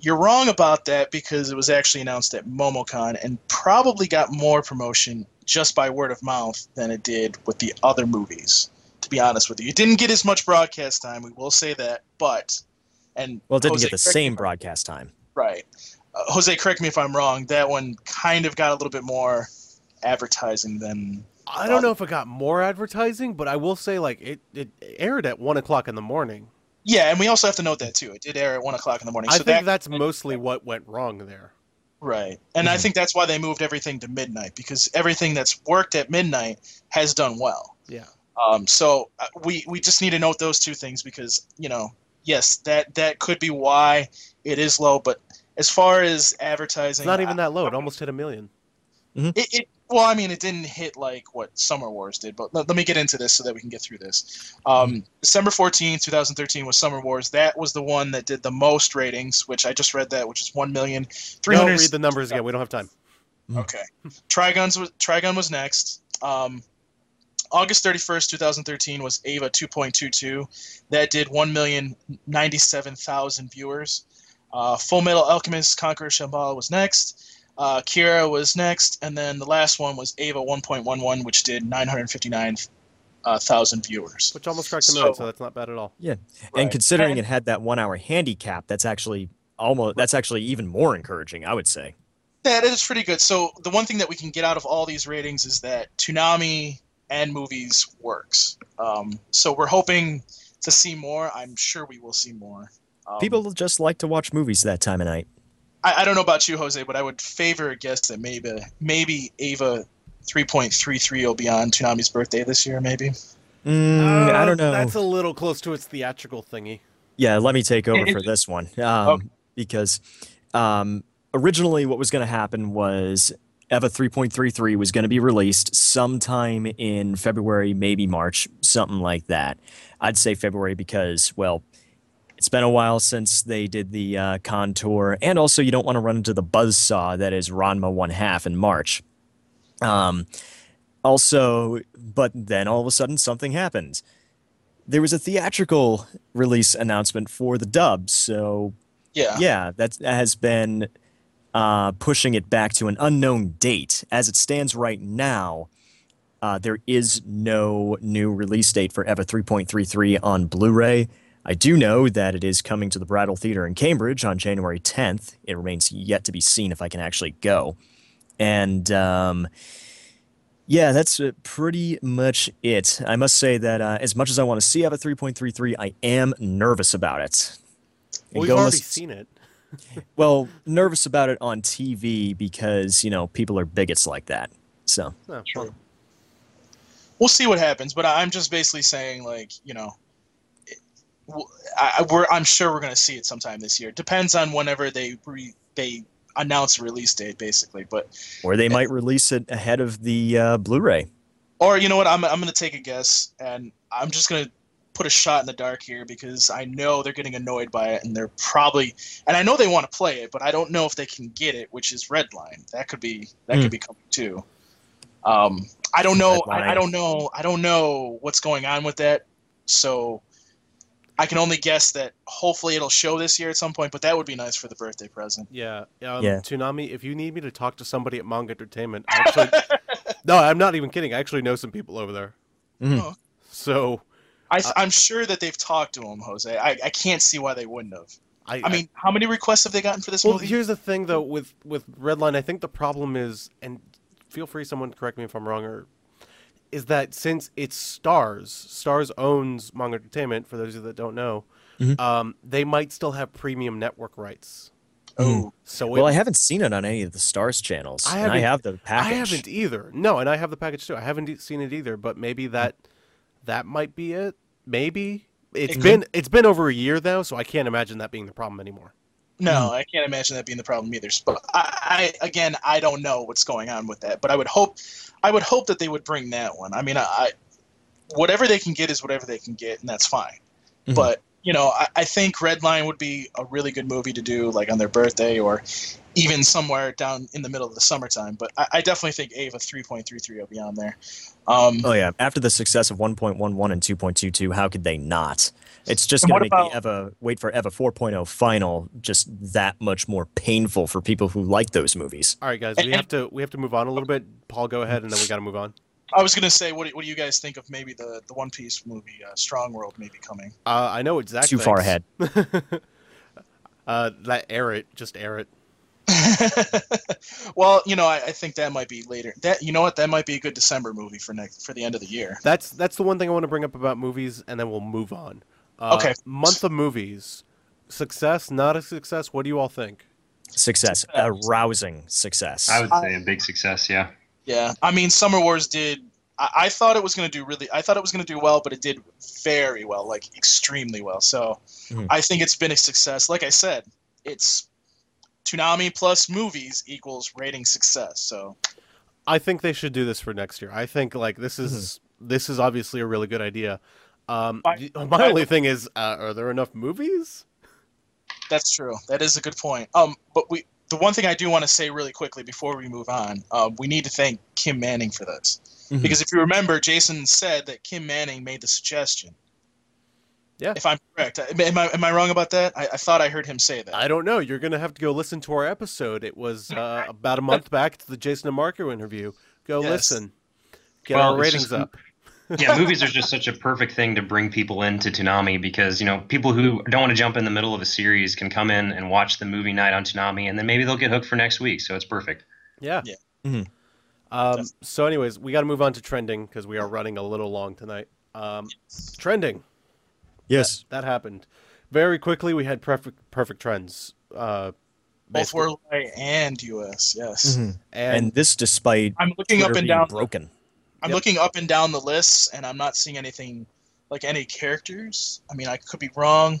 You're wrong about that, because it was actually announced at MomoCon and probably got more promotion just by word of mouth than it did with the other movies, to be honest with you. It didn't get as much broadcast time, we will say that, but... Well, it didn't get the same broadcast time. Right. Jose, correct me if I'm wrong. That one kind of got a little bit more advertising than... I don't know if it got more advertising, but I will say, like, it aired at 1 o'clock in the morning. Yeah, and we also have to note that, too. It did air at 1 o'clock in the morning. I think that's mostly what went wrong there. Right. And I think that's why they moved everything to midnight, because everything that's worked at midnight has done well. Yeah. So we just need to note those two things because, you know... Yes, that could be why it is low, but as far as advertising... It's not even that low. It almost hit 1 million. Mm-hmm. Well, I mean, it didn't hit like what Summer Wars did, but let me get into this so that we can get through this. December 14, 2013 was Summer Wars. That was the one that did the most ratings, which I just read that, which is 1,300,000... Don't read the numbers again. We don't have time. Okay. Trigun was next. August 31st, 2013 was Ava 2.22. That did 1,097,000 viewers. Fullmetal Alchemist Conqueror Shambhala was next. Akira was next. And then the last one was Ava 1.11, which did 959,000 viewers. Which almost cracked a million, so that's not bad at all. Yeah. Right. And considering it had that 1 hour handicap, that's actually even more encouraging, I would say. Yeah, that is pretty good. So the one thing that we can get out of all these ratings is that Toonami and movies works. So we're hoping to see more. I'm sure we will see more. People just like to watch movies that time of night. I don't know about you, Jose, but I would favor a guess that maybe Ava 3.33 will be on Toonami's birthday this year, maybe. I don't know. That's a little close to its theatrical thingy. Yeah, let me take over for this one. Okay. Because originally what was going to happen was... Eva 3.33 was going to be released sometime in February, maybe March, something like that. I'd say February because, well, it's been a while since they did the contour, and also you don't want to run into the buzzsaw that is Ranma 1/2 in March. But then all of a sudden something happened. There was a theatrical release announcement for the dub, so yeah that has been... pushing it back to an unknown date. As it stands right now, there is no new release date for EVA 3.33 on Blu-ray. I do know that it is coming to the Brattle Theater in Cambridge on January 10th. It remains yet to be seen if I can actually go. And, yeah, that's pretty much it. I must say that as much as I want to see EVA 3.33, I am nervous about it. Well, we've already seen it. Well, nervous about it on TV because, you know, people are bigots like that. So oh, true. We'll see what happens, but I'm just basically saying, like, you know, I'm sure we're going to see it sometime this year. Depends on whenever they announce release date, basically. But or they might release it ahead of the Blu-ray. Or you know what? I'm going to take a guess, and I'm just going to put a shot in the dark here because I know they're getting annoyed by it, and they're probably, and I know they want to play it, but I don't know if they can get it, which is Redline. That could be coming too. I don't know. I don't know what's going on with that. So I can only guess that hopefully it'll show this year at some point, but that would be nice for the birthday present. Yeah. Toonami, if you need me to talk to somebody at Manga Entertainment, actually, no, I'm not even kidding. I actually know some people over there. Mm-hmm. Oh. So I'm sure that they've talked to him, Jose. I can't see why they wouldn't have. I mean, how many requests have they gotten for this movie? Well, here's the thing, though, with Redline, I think the problem is, and feel free, someone correct me if I'm wrong, or is that since it's Stars owns Manga Entertainment, for those of you that don't know, mm-hmm. They might still have premium network rights. Oh, so well, I haven't seen it on any of the Stars channels. I have the package. I haven't either. No, and I have the package, too. I haven't seen it either, but maybe that might be it. Maybe it's been over a year though, so I can't imagine that being the problem anymore. No, I can't imagine that being the problem either. But I don't know what's going on with that. But I would hope that they would bring that one. I mean, whatever they can get is whatever they can get, and that's fine. Mm-hmm. But you know, I think Redline would be a really good movie to do, like on their birthday or even somewhere down in the middle of the summertime. But I definitely think Ava 3.33 will be on there. Oh, yeah. After the success of 1.11 and 2.22, how could they not? It's just going to make the Eva 4.0 final just that much more painful for people who like those movies. All right, guys, we have to move on a little bit. Paul, go ahead, and then we got to move on. I was going to say, what do you guys think of maybe the One Piece movie, Strong World, maybe coming? I know exactly. Too far ahead. Just air it. Well, you know, I think that might be later. That, you know what, that might be a good December movie for the end of the year. That's the one thing I want to bring up about movies, and then we'll move on. Okay. Month of movies, success, not a success. What do you all think? Success, a rousing success. I would say a big success, yeah. Yeah, I mean, Summer Wars did. I thought it was going to do really. I thought it was going to do well, but it did very well, like extremely well. So, I think it's been a success. Like I said, it's Toonami plus movies equals rating success. So, I think they should do this for next year. I think like this is obviously a really good idea. My only thing is, are there enough movies? That's true. That is a good point. The one thing I do want to say really quickly before we move on, we need to thank Kim Manning for this. Mm-hmm. Because if you remember, Jason said that Kim Manning made the suggestion. Yeah. If I'm correct. Am I wrong about that? I thought I heard him say that. I don't know. You're going to have to go listen to our episode. It was about a month back to the Jason and Marco interview. Go listen. Get our ratings up. Yeah, movies are just such a perfect thing to bring people into Toonami because, you know, people who don't want to jump in the middle of a series can come in and watch the movie night on Toonami, and then maybe they'll get hooked for next week, so it's perfect. Yeah. Mm-hmm. So anyways, we got to move on to trending because we are running a little long tonight. Trending. Yes. That happened. Very quickly, we had perfect trends. Both worldwide and U.S., yes. Mm-hmm. And this despite I'm looking up and down broken. I'm looking up and down the lists, and I'm not seeing anything, like any characters. I mean, I could be wrong.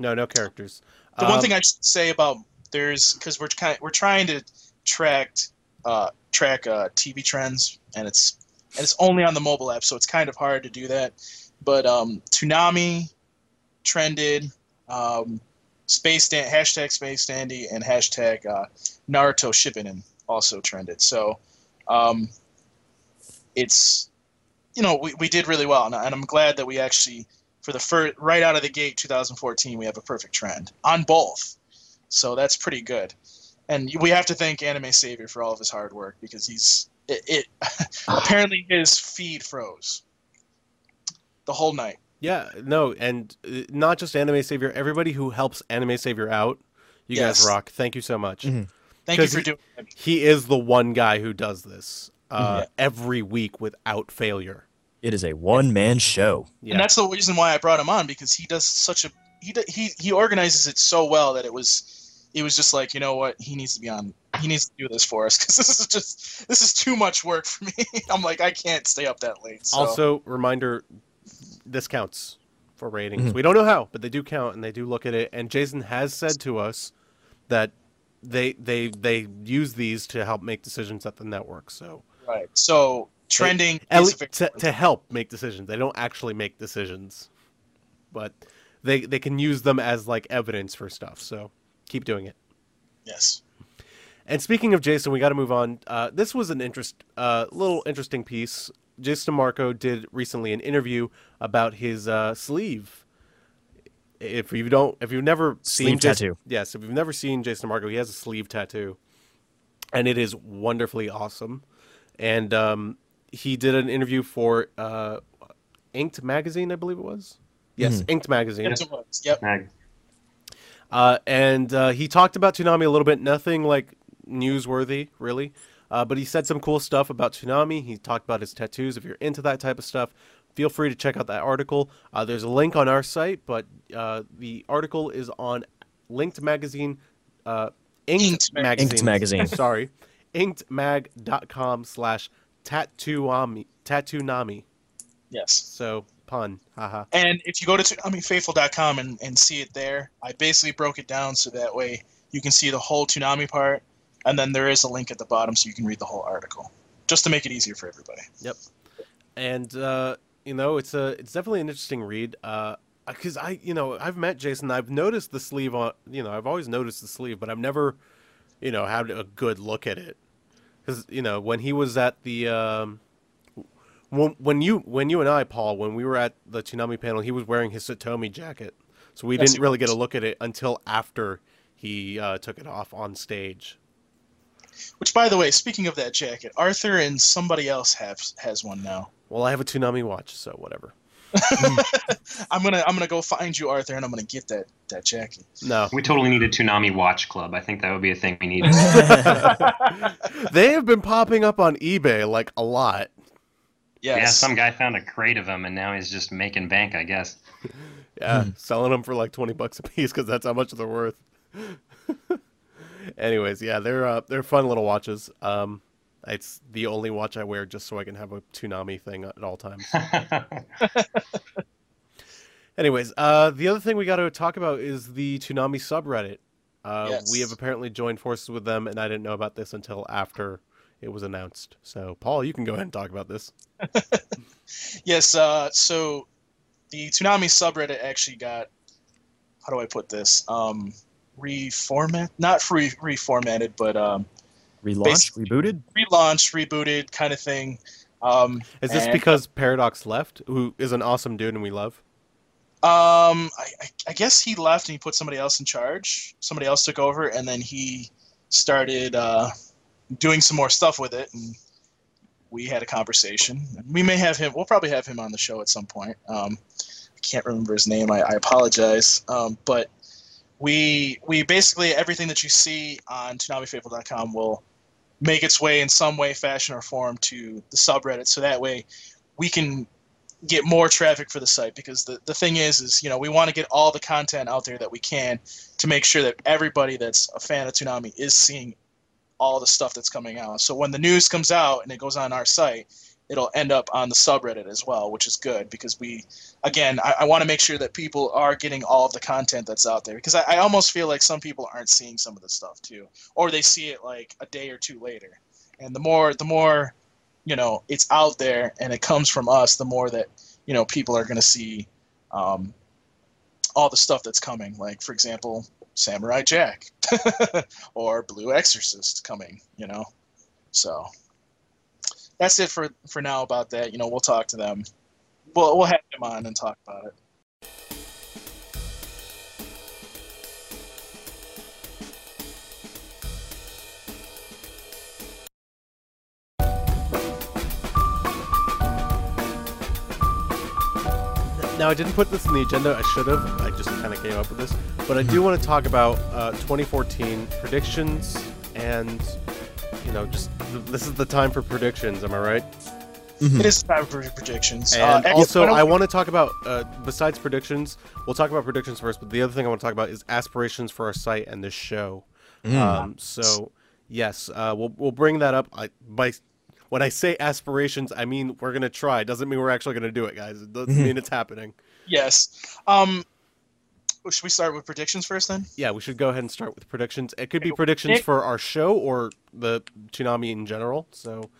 No characters. The one thing I should say about because we're trying to track TV trends, and it's only on the mobile app, so it's kind of hard to do that. But Toonami trended, hashtag Space Dandy and hashtag Naruto Shippuden also trended. So. It's, you know, we did really well, and I'm glad that we actually, for the first right out of the gate, 2014, we have a perfect trend on both, so that's pretty good. And we have to thank Anime Savior for all of his hard work because apparently his feed froze the whole night. Yeah, no, and not just Anime Savior, everybody who helps Anime Savior out, you guys rock. Thank you so much. Mm-hmm. Thank you for doing it. He is the one guy who does this. Every week without failure. It is a one-man show. Yeah. And that's the reason why I brought him on, because he does such a he organizes it so well that it was just like, you know what, he needs to do this for us, because this is too much work for me. I'm like, I can't stay up that late. So. Also, reminder, this counts for ratings. Mm-hmm. We don't know how, but they do count, and they do look at it. And Jason has said to us that they use these to help make decisions at the network. So right, so trending to help make decisions. They don't actually make decisions, but they can use them as like evidence for stuff. So keep doing it. Yes. And speaking of Jason, we got to move on. This was an little interesting piece. Jason DeMarco did recently an interview about his sleeve. If you've never seen tattoo, yes, if you've never seen Jason DeMarco, he has a sleeve tattoo, and it is wonderfully awesome. And he did an interview for Inked magazine, I believe it was. Yes, mm-hmm. Inked magazine. Yes, it was. Yep. And he talked about Toonami a little bit. Nothing like newsworthy, really. But he said some cool stuff about Toonami. He talked about his tattoos. If you're into that type of stuff, feel free to check out that article. There's a link on our site, but the article is on Inked Magazine. Sorry. inkedmag.com/tattoonami. Yes. So pun. Haha. And if you go to ToonamiFaithful.com and see it there, I basically broke it down so that way you can see the whole Toonami part. And then there is a link at the bottom so you can read the whole article, just to make it easier for everybody. Yep. And, it's definitely an interesting read. Because I've met Jason. I've noticed the sleeve on, I've always noticed the sleeve, but I've never, had a good look at it. Because, when he was at the, when you and I, Paul, when we were at the Toonami panel, he was wearing his Satomi jacket. So we didn't really get a look at it until after he took it off on stage. Which, by the way, speaking of that jacket, Arthur and somebody else has one now. Well, I have a Toonami watch, so whatever. I'm gonna go find you, Arthur, and I'm gonna get that jacket. No, we totally need a Toonami watch club. I think that would be a thing we need. They have been popping up on eBay like a lot. Yes. Yeah, some guy found a crate of them, and now he's just making bank, I guess. Yeah, selling them for like $20 a piece because that's how much they're worth. Anyways, yeah, they're fun little watches. It's the only watch I wear just so I can have a Toonami thing at all times. Anyways, the other thing we got to talk about is the Toonami subreddit. Yes. We have apparently joined forces with them, and I didn't know about this until after it was announced. So, Paul, you can go ahead and talk about this. Yes, so the Toonami subreddit actually got, how do I put this? Reformatted, but relaunched, rebooted kind of thing. Is this because Paradox left, who is an awesome dude and we love? I guess he left and he put somebody else in charge. Somebody else took over, and then he started doing some more stuff with it, and we had a conversation. We may have him. We'll probably have him on the show at some point. I can't remember his name. I apologize, but. We basically, everything that you see on ToonamiFaithful.com will make its way in some way, fashion, or form to the subreddit. So that way we can get more traffic for the site, because the thing is we want to get all the content out there that we can to make sure that everybody that's a fan of Toonami is seeing all the stuff that's coming out. So when the news comes out and it goes on our site, it'll end up on the subreddit as well, which is good because I want to make sure that people are getting all of the content that's out there, because I almost feel like some people aren't seeing some of the stuff too, or they see it like a day or two later. And the more, it's out there and it comes from us, the more that, people are going to see all the stuff that's coming. Like, for example, Samurai Jack or Blue Exorcist coming, so... That's it for now about that. We'll talk to them. We'll have them on and talk about it. Now, I didn't put this in the agenda. I should have. I just kind of came up with this. But I do want to talk about 2014 predictions and... just this is the time for predictions, am I right? Mm-hmm. It is time for predictions. And also, I want to talk about, besides predictions, we'll talk about predictions first, but the other thing I want to talk about is aspirations for our site and this show. So, yes, we'll bring that up. When I say aspirations, I mean we're going to try. It doesn't mean we're actually going to do it, guys. It doesn't mean it's happening. Yes. Should we start with predictions first, then? Yeah, we should go ahead and start with predictions. It could be predictions for our show or the Toonami in general, so...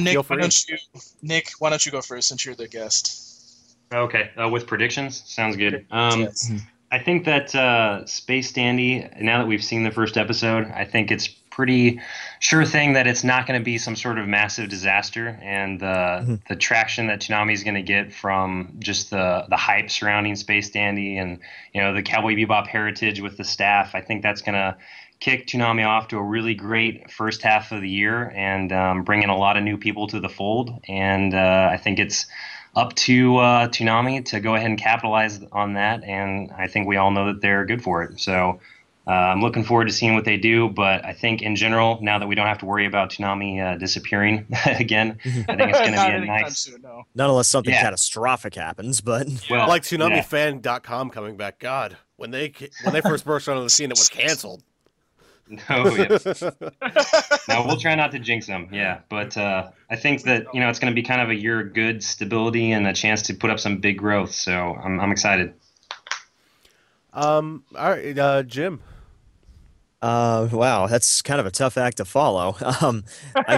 Nick, why don't you go first since you're the guest? Okay, with predictions, sounds good. Yes. I think that Space Dandy, now that we've seen the first episode, I think it's pretty sure thing that it's not going to be some sort of massive disaster, and the traction that Toonami is going to get from just the hype surrounding Space Dandy and the Cowboy Bebop heritage with the staff, I think that's going to kick Toonami off to a really great first half of the year and bring in a lot of new people to the fold. And I think it's up to Toonami to go ahead and capitalize on that. And I think we all know that they're good for it. So I'm looking forward to seeing what they do. But I think in general, now that we don't have to worry about Toonami disappearing again, I think it's going to be a nice... Soon, no. Not unless something catastrophic happens, but... Well, like ToonamiFan.com coming back. God, when they first burst onto the scene, it was canceled. No, we'll try not to jinx them. Yeah, but I think that it's going to be kind of a year of good stability and a chance to put up some big growth. So I'm excited. All right, Jim. Wow, that's kind of a tough act to follow. I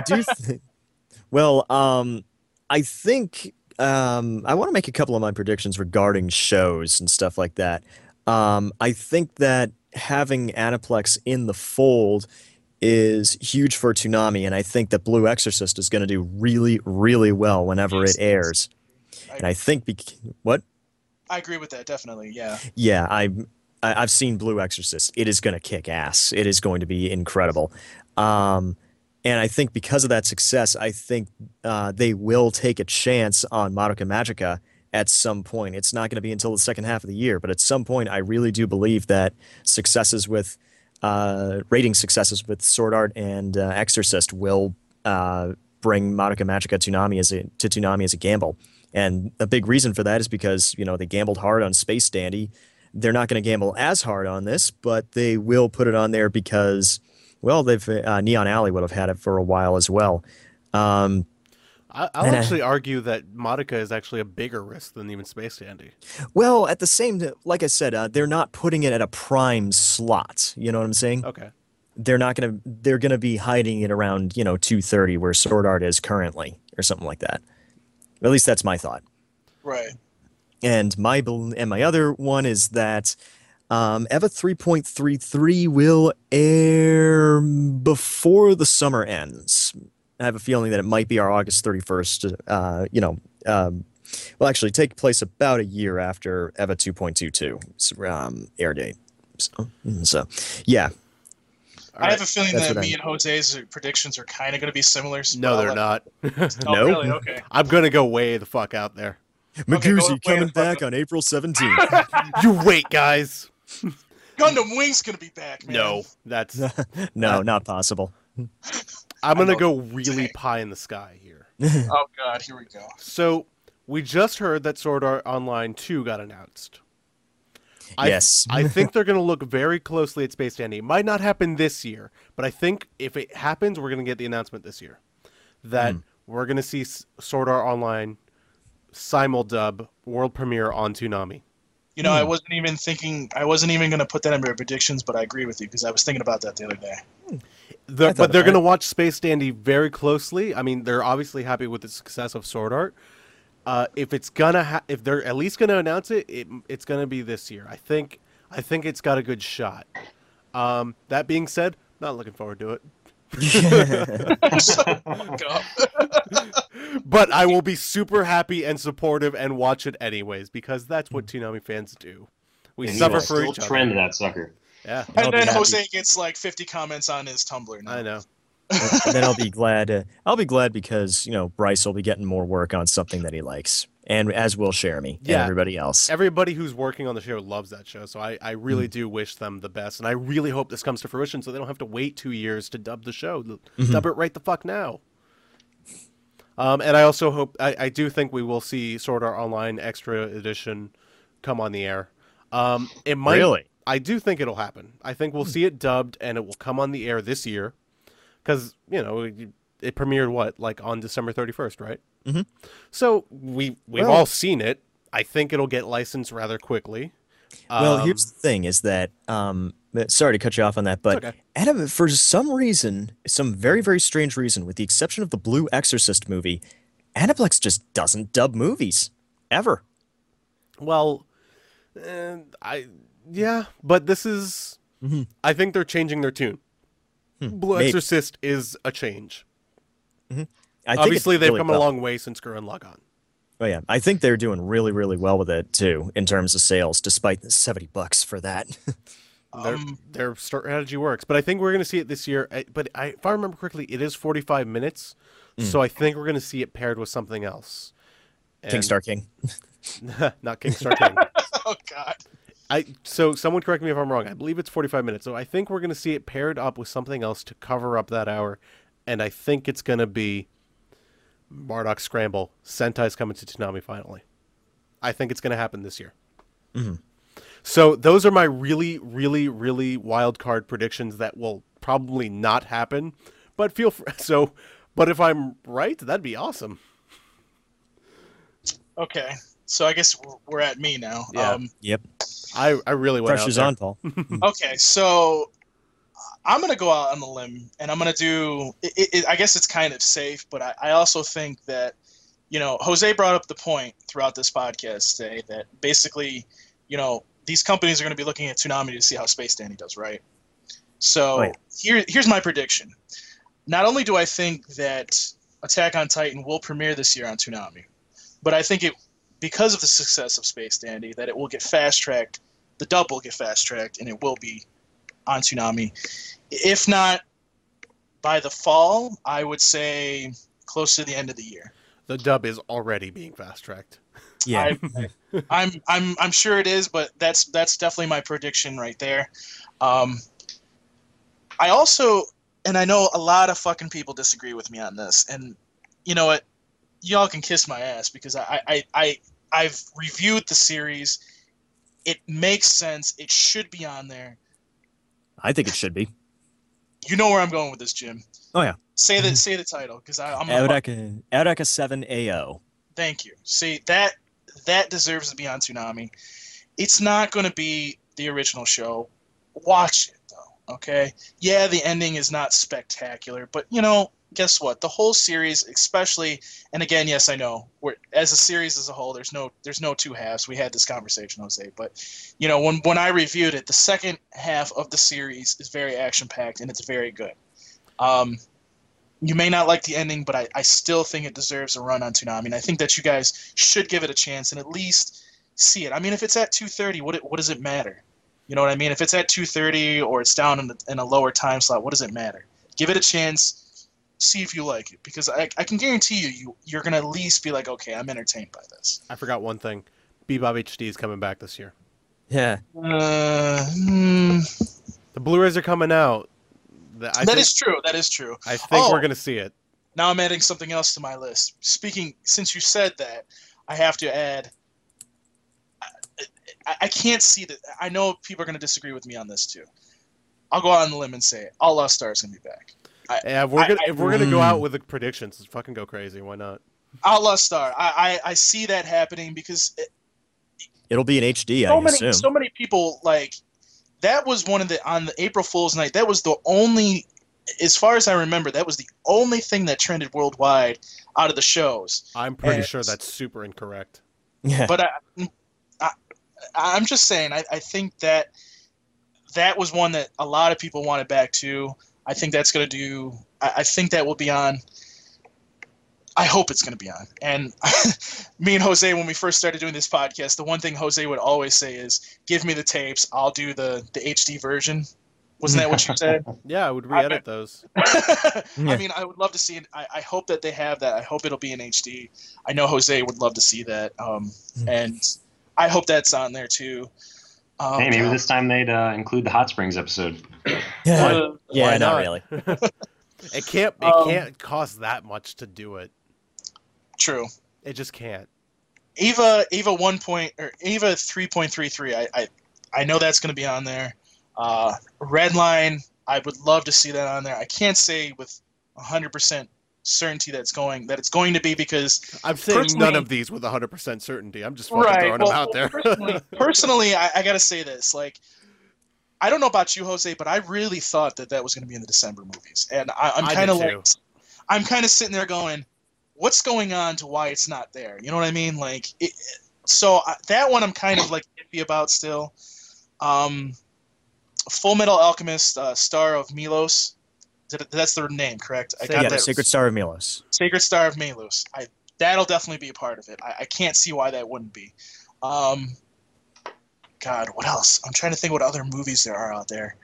think I want to make a couple of my predictions regarding shows and stuff like that. I think that having Aniplex in the fold is huge for Toonami, and I think that Blue Exorcist is going to do really, really well whenever it airs. I agree with that, definitely, yeah. Yeah, I've seen Blue Exorcist. It is going to kick ass. It is going to be incredible. And I think because of that success, I think they will take a chance on Madoka Magica at some point. It's not going to be until the second half of the year, but at some point, I really do believe that successes with rating successes with Sword Art and Exorcist will bring Madoka Magica to Toonami as a gamble. And a big reason for that is because they gambled hard on Space Dandy. They're not going to gamble as hard on this, but they will put it on there because, well, they've Neon Alley would have had it for a while as well. I'll actually argue that Madoka is actually a bigger risk than even Space Dandy. Well, at the same time, like I said, they're not putting it at a prime slot. You know what I'm saying? Okay. They're gonna be hiding it around 2:30 where Sword Art is currently, or something like that. At least that's my thought. Right. And my other one is that EVA 3.33 will air before the summer ends. I have a feeling that it might be our August 31st, will actually take place about a year after EVA 2.22 air date. So yeah. All right. I have a feeling that me and Jose's predictions are kind of going to be similar. No, they're not. Oh, no, really? Okay. I'm going to go way the fuck out there. Maguzi coming back on April 17th. You wait, guys. Gundam Wing's going to be back, man. No, that's... not possible. I'm going to go really pie in the sky here. Oh, God. Here we go. So we just heard that Sword Art Online 2 got announced. Yes. I think they're going to look very closely at Space Dandy. It might not happen this year, but I think if it happens, we're going to get the announcement this year that we're going to see Sword Art Online simuldub world premiere on Toonami. I wasn't even going to put that in my predictions, but I agree with you because I was thinking about that the other day. But they're going to watch Space Dandy very closely. I mean, they're obviously happy with the success of Sword Art. If they're at least going to announce it, it's going to be this year. I think it's got a good shot. That being said, not looking forward to it. But I will be super happy and supportive and watch it anyways because that's what Toonami fans do. We suffer for each other. Trend that sucker. Yeah. And then Jose gets like 50 comments on his Tumblr now. I know. And then I'll be glad. I'll be glad because Bryce will be getting more work on something that he likes, and as will Jeremy and everybody else. Everybody who's working on the show loves that show, so I really do wish them the best, and I really hope this comes to fruition so they don't have to wait 2 years to dub the show. Dub it right the fuck now. And I also hope, I do think we will see Sword Art Online Extra Edition come on the air. It might. Really? I do think it'll happen. I think we'll see it dubbed, and it will come on the air this year. Because, you know, it premiered, on December 31st, right? Mm-hmm. So we've all seen it. I think it'll get licensed rather quickly. Well, here's the thing is that, sorry to cut you off on that, but Adam, for some reason, some very, very strange reason, with the exception of the Blue Exorcist movie, Aniplex just doesn't dub movies, ever. Well, but this is, I think they're changing their tune. Blue Exorcist is a change. Mm-hmm. Obviously, they've come a long way since Gurren Lagann. Oh, yeah. I think they're doing really, really well with it, too, in terms of sales, despite the $70 for that. Their strategy works. But I think we're going to see it this year. If I remember correctly, it is 45 minutes. So I think we're going to see it paired with something else. Kingstar King. Not Kingstar King. Oh, God. So someone correct me if I'm wrong. I believe it's 45 minutes. So I think we're going to see it paired up with something else to cover up that hour. And I think it's going to be Bardock Scramble. Sentai's coming to Toonami finally. I think it's going to happen this year. Mm-hmm. So those are my really, really, really wild card predictions that will probably not happen. But but if I'm right, that'd be awesome. Okay, so I guess we're at me now. Yeah. Yep. I really went pressure's out there. On, Paul. Okay, so I'm going to go out on the limb, and I'm going to do I guess it's kind of safe, but I also think that, you know, Jose brought up the point throughout this podcast today that basically, you know, these companies are going to be looking at Toonami to see how Space Dandy does, right? So here's my prediction. Not only do I think that Attack on Titan will premiere this year on Toonami, but I think it, because of the success of Space Dandy, that it will get fast-tracked, the dub will get fast-tracked, and it will be on Toonami. If not by the fall, I would say close to the end of the year. The dub is already being fast-tracked. Yeah. I'm sure it is, but that's definitely my prediction right there. I also, and I know a lot of fucking people disagree with me on this, and you know what? Y'all can kiss my ass, because I've reviewed the series. It makes sense. It should be on there. I think it should be. You know where I'm going with this, Jim. Oh, yeah. Say the title, because I'm Eureka 7 AO. Thank you. See, that deserves to be on Toonami. It's not going to be the original show. Watch it, though, okay? Yeah, the ending is not spectacular, but, you know, guess what? The whole series, especially, and again, yes, I know, as a series as a whole, there's no two halves. We had this conversation, Jose, but, you know, when I reviewed it, the second half of the series is very action-packed, and it's very good. You may not like the ending, but I still think it deserves a run on Toonami, and I think that you guys should give it a chance and at least see it. I mean, if it's at 2:30, what does it matter? You know what I mean? If it's at 2:30 or it's down in a lower time slot, what does it matter? Give it a chance, see if you like it, because I can guarantee you're going to at least be like, okay, I'm entertained by this. I forgot one thing. Bebop HD is coming back this year. Yeah. The Blu-rays are coming out. That is true. I think we're going to see it. Now I'm adding something else to my list. Since you said that, I have to add, I can't see that. I know people are going to disagree with me on this too. I'll go out on the limb and say it. Outlaw Star is going to be back. If we're going to go out with the predictions, let's fucking go crazy. Why not? Outlaw Star. I see that happening because it'll be in HD. I assume. So many people like. That was on the April Fool's night, that was the only, as far as I remember, that was the only thing that trended worldwide out of the shows. I'm pretty sure that's super incorrect. Yeah. But I'm just saying, I think that was one that a lot of people wanted back to. I think that's going to do, I think that will be on. I hope it's going to be on. And me and Jose, when we first started doing this podcast, the one thing Jose would always say is, give me the tapes. I'll do the HD version. Wasn't that what you said? Yeah, I would re-edit those. Yeah. I mean, I would love to see it. I hope that they have that. I hope it'll be in HD. I know Jose would love to see that. And I hope that's on there, too. Hey, maybe this time they'd include the Hot Springs episode. Not really. It can't cost that much to do it. True. It just can't. Eva 1. Or Eva 3.33. I know that's going to be on there. Redline. I would love to see that on there. I can't say with 100% certainty that it's going to be, because I'm saying none of these with 100% certainty. I'm just fucking throwing them out there. Personally, I gotta say this. Like, I don't know about you, Jose, but I really thought that was going to be in the December movies, and I'm kind of sitting there going, "What's going on to why it's not there?" You know what I mean? Like, that one I'm kind of like iffy about still. Fullmetal Alchemist, Star of Melos. That's their name, correct? I got that. Sacred Star of Melos. Sacred Star of Melos. That'll definitely be a part of it. I can't see why that wouldn't be. God, what else? I'm trying to think what other movies there are out there.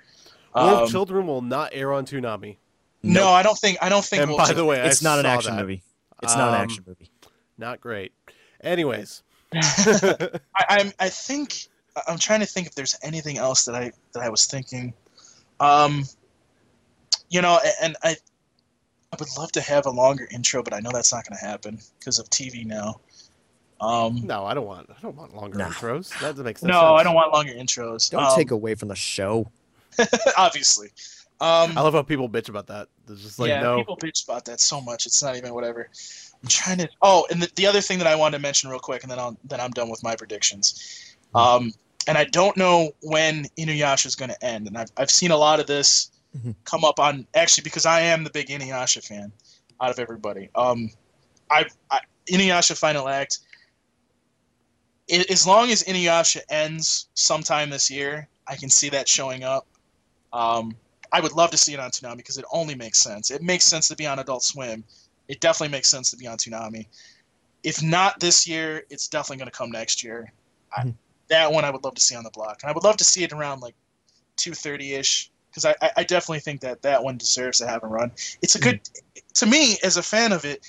Wolf Children will not air on Toonami. No, nope. I don't think. And by the way, it's not an action movie. It's not an action movie. Not great. Anyways, I'm trying to think if there's anything else that I was thinking. You know, and I would love to have a longer intro, but I know that's not going to happen because of TV now. No, I don't want longer intros. That doesn't make sense. No, I don't want longer intros. Don't take away from the show. Obviously. I love how people bitch about that. There's just like, no. People bitch about that so much. It's not even whatever. I'm trying to. Oh, and the other thing that I wanted to mention real quick, and then I'm done with my predictions. And I don't know when Inuyasha is going to end, and I've seen a lot of this come up on, actually, because I am the big Inuyasha fan out of everybody. Inuyasha final act. As long as Inuyasha ends sometime this year, I can see that showing up. I would love to see it on Toonami because it only makes sense. It makes sense to be on Adult Swim. It definitely makes sense to be on Toonami. If not this year, it's definitely going to come next year. That one I would love to see on the block, and I would love to see it around like 2:30ish. Because I definitely think that one deserves to have a run. It's a good, to me, as a fan of it,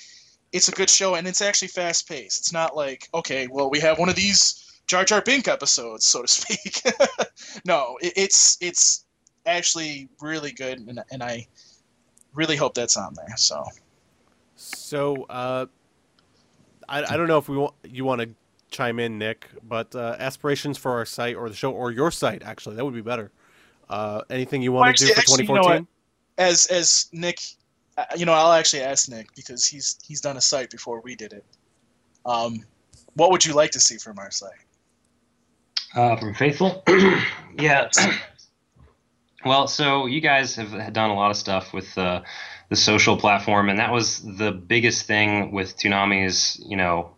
it's a good show, and it's actually fast-paced. It's not like, okay, well, we have one of these Jar Jar Bink episodes, so to speak. No, it's actually really good, and I really hope that's on there. So I don't know if you want to chime in, Nick, but aspirations for our site or the show or your site, actually. That would be better. Anything you want to do for 2014? You know, as Nick, you know, I'll actually ask Nick because he's done a site before we did it. What would you like to see from our site? From Faithful? Yeah. Well, so you guys have done a lot of stuff with the social platform, and that was the biggest thing with Toonami's, you know,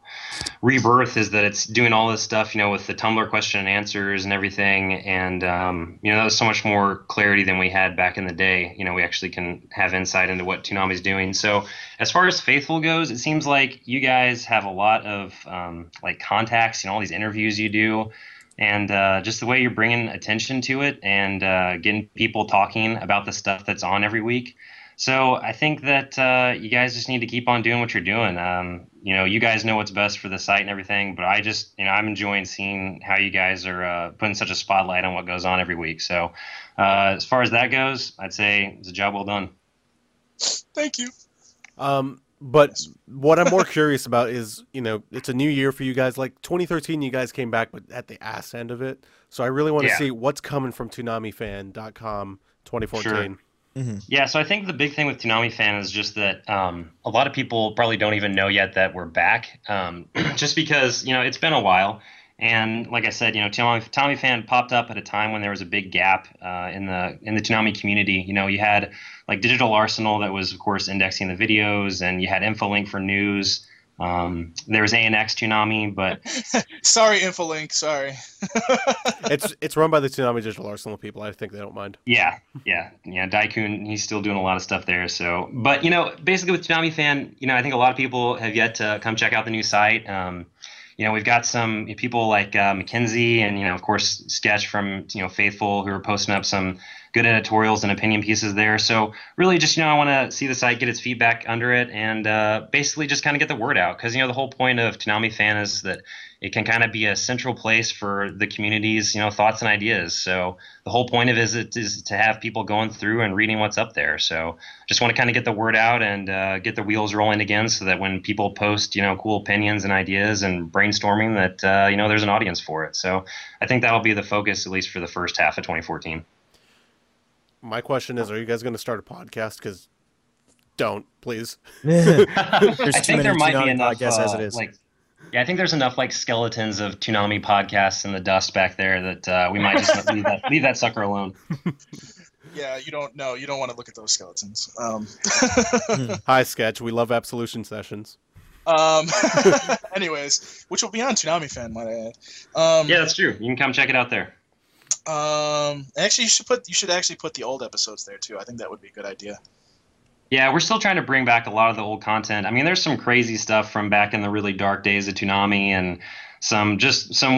rebirth, is that it's doing all this stuff, you know, with the Tumblr question and answers and everything. And, you know, that was so much more clarity than we had back in the day. You know, we actually can have insight into what Toonami's doing. So as far as Faithful goes, it seems like you guys have a lot of, like, contacts, you know, all these interviews you do. And just the way you're bringing attention to it and getting people talking about the stuff that's on every week. So I think that you guys just need to keep on doing what you're doing. You know, you guys know what's best for the site and everything, but I just, you know, I'm enjoying seeing how you guys are putting such a spotlight on what goes on every week. So as far as that goes, I'd say it's a job well done. Thank you. But what I'm more curious about is, you know, it's a new year for you guys. Like 2013, you guys came back, but at the ass end of it. So I really want to see what's coming from ToonamiFan.com 2014. Sure. Mm-hmm. Yeah, so I think the big thing with Toonami Fan is just that a lot of people probably don't even know yet that we're back, just because, you know, it's been a while. And like I said, you know, Toonami Fan popped up at a time when there was a big gap in the Toonami community. You know, you had like Digital Arsenal that was, of course, indexing the videos, and you had InfoLink for news. There was ANX Toonami, but sorry, InfoLink, sorry. it's run by the Toonami Digital Arsenal people. I think they don't mind. Yeah. Daikun, he's still doing a lot of stuff there. So, but you know, basically with Toonami Fan, you know, I think a lot of people have yet to come check out the new site. You know, we've got some people like Mackenzie and, you know, of course, Sketch from, you know, Faithful, who are posting up some good editorials and opinion pieces there. So really just, you know, I want to see the site, get its feedback under it, and basically just kind of get the word out. Because, you know, the whole point of Toonami Fan is that It can kind of be a central place for the community's, thoughts and ideas. So the whole point of it is to have people going through and reading what's up there. So just want to kind of get the word out and get the wheels rolling again, so that when people post, cool opinions and ideas and brainstorming, that there's an audience for it. So I think that'll be the focus, at least for the first half of 2014. My question is, are you guys going to start a podcast? Because don't, please. I think there might be enough podcasts as it is. Yeah, I think there's enough skeletons of Toonami podcasts in the dust back there that we might just leave that sucker alone. Yeah, you don't want to look at those skeletons. Hi, Sketch. We love Absolution Sessions. Anyways, which will be on Toonami Fan, might I add. Yeah, that's true. You can come check it out there. Actually, you should actually put the old episodes there too. I think that would be a good idea. Yeah, we're still trying to bring back a lot of the old content. I mean, there's some crazy stuff from back in the really dark days of Toonami, and some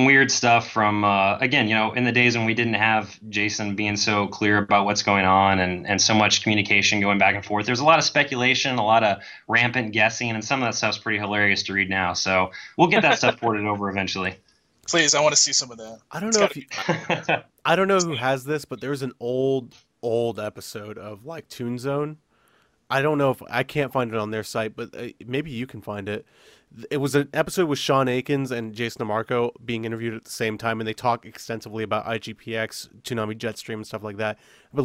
weird stuff from, again, in the days when we didn't have Jason being so clear about what's going on and so much communication going back and forth. There's a lot of speculation, a lot of rampant guessing, and some of that stuff's pretty hilarious to read now. So we'll get that stuff ported over eventually. Please, I want to see some of that. I don't know who has this, but there's an old episode of Toon Zone. I don't know if I can't find it on their site, but maybe you can find it. It was an episode with Sean Akins and Jason DeMarco being interviewed at the same time, and they talk extensively about IGPX, Toonami Jetstream, and stuff like that. But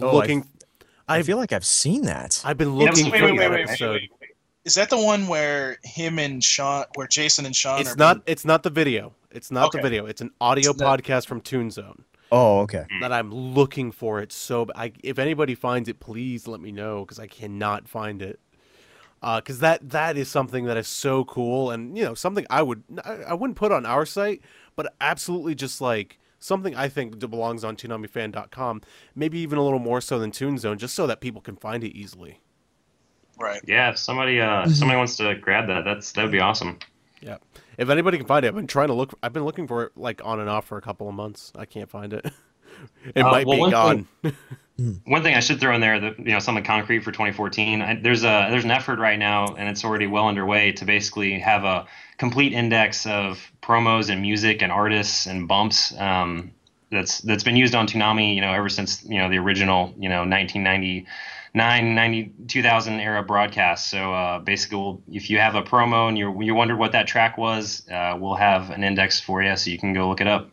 I feel like I've seen that. I've been looking for that episode. Is that the one where Jason and Sean? It's not the video. It's not the video. It's an audio podcast from Toon Zone. Oh, okay. That I'm looking for it. So if anybody finds it, please let me know, because I cannot find it. Because that is something that is so cool, and something I wouldn't put on our site, but absolutely just something I think that belongs on ToonamiFan.com, maybe even a little more so than Toon Zone, just so that people can find it easily. Right. Yeah. If somebody wants to grab that, that would be awesome. Yeah. If anybody can find it, I've been looking for it on and off for a couple of months. I can't find it. It might be gone. One thing I should throw in there, that something concrete for 2014. There's an effort right now, and it's already well underway, to basically have a complete index of promos and music and artists and bumps. That's been used on Toonami, ever since the original 1999, 2000 era broadcast. So basically, if you have a promo and you wondered what that track was, we'll have an index for you, so you can go look it up.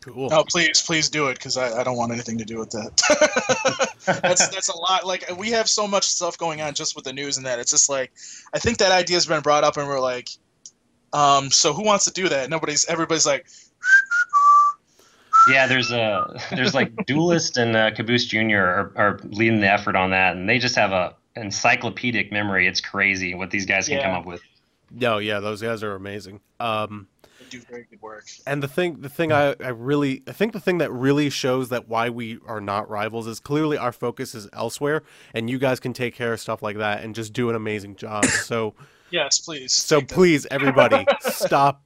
Cool. Oh, please do it, because I don't want anything to do with that. That's a lot. We have so much stuff going on just with the news and that. It's just I think that idea's been brought up, and we're so who wants to do that? Everybody's like. Yeah, there's Duelist and Caboose Jr. are leading the effort on that, and they just have a encyclopedic memory. It's crazy what these guys can come up with. No, yeah, those guys are amazing. They do very good work. And the thing I think the thing that really shows that why we are not rivals is clearly our focus is elsewhere, and you guys can take care of stuff like that and just do an amazing job. So yes, please. So please, everybody, stop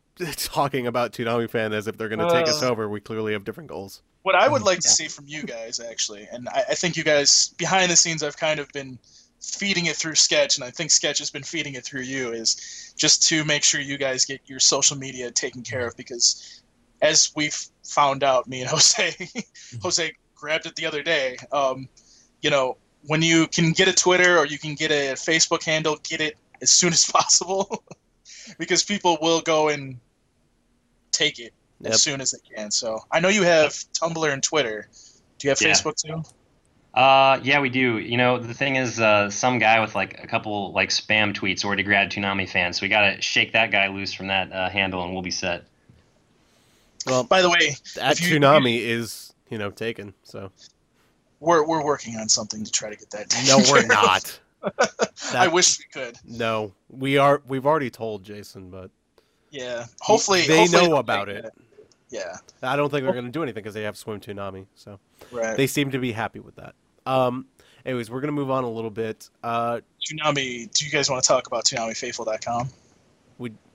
talking about Toonami Fan as if they're going to take us over. We clearly have different goals. What I would like to see from you guys, actually, and I think you guys behind the scenes, I've kind of been feeding it through Sketch, and I think Sketch has been feeding it through you, is just to make sure you guys get your social media taken care of, because as we've found out, me and Jose grabbed it the other day. When you can get a Twitter or you can get a Facebook handle, get it as soon as possible. Because people will go and take it as soon as they can. So I know you have Tumblr and Twitter. Do you have Facebook too? Yeah, we do. The thing is, some guy with a couple spam tweets already grabbed Toonami Fans, so we gotta shake that guy loose from that handle, and we'll be set. Well, by the way, that Toonami is taken. So we're working on something to try to get that taken. No, we're not. I wish we could. No, we've already told Jason, but yeah, hopefully they know about it. Yeah, I don't think they're going to do anything because they have Swim Toonami, so they seem to be happy with that. Anyways, we're going to move on a little bit. Toonami, do you guys want to talk about ToonamiFaithful.com?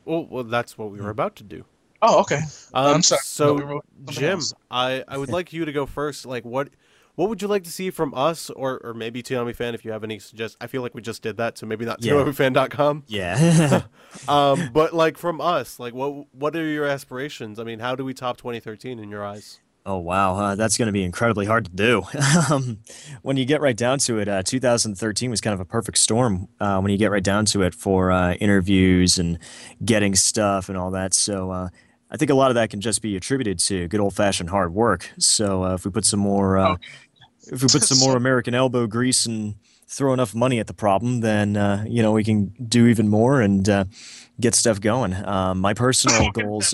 Well, that's what we were about to do. Oh, okay. I'm sorry. So, Jim, I would like you to go first. What what would you like to see from us, or maybe Toonami Fan if you have any suggestions? I feel like we just did that, so maybe not ToonamiFan.com. Yeah. But like from us, like what are your aspirations? I mean, how do we top 2013 in your eyes? Oh, wow. That's going to be incredibly hard to do. When you get right down to it, 2013 was kind of a perfect storm when you get right down to it for interviews and getting stuff and all that. So I think a lot of that can just be attributed to good old-fashioned hard work. So if we put some more if we put some more American elbow grease and throw enough money at the problem, then you know, we can do even more and get stuff going. My personal goals,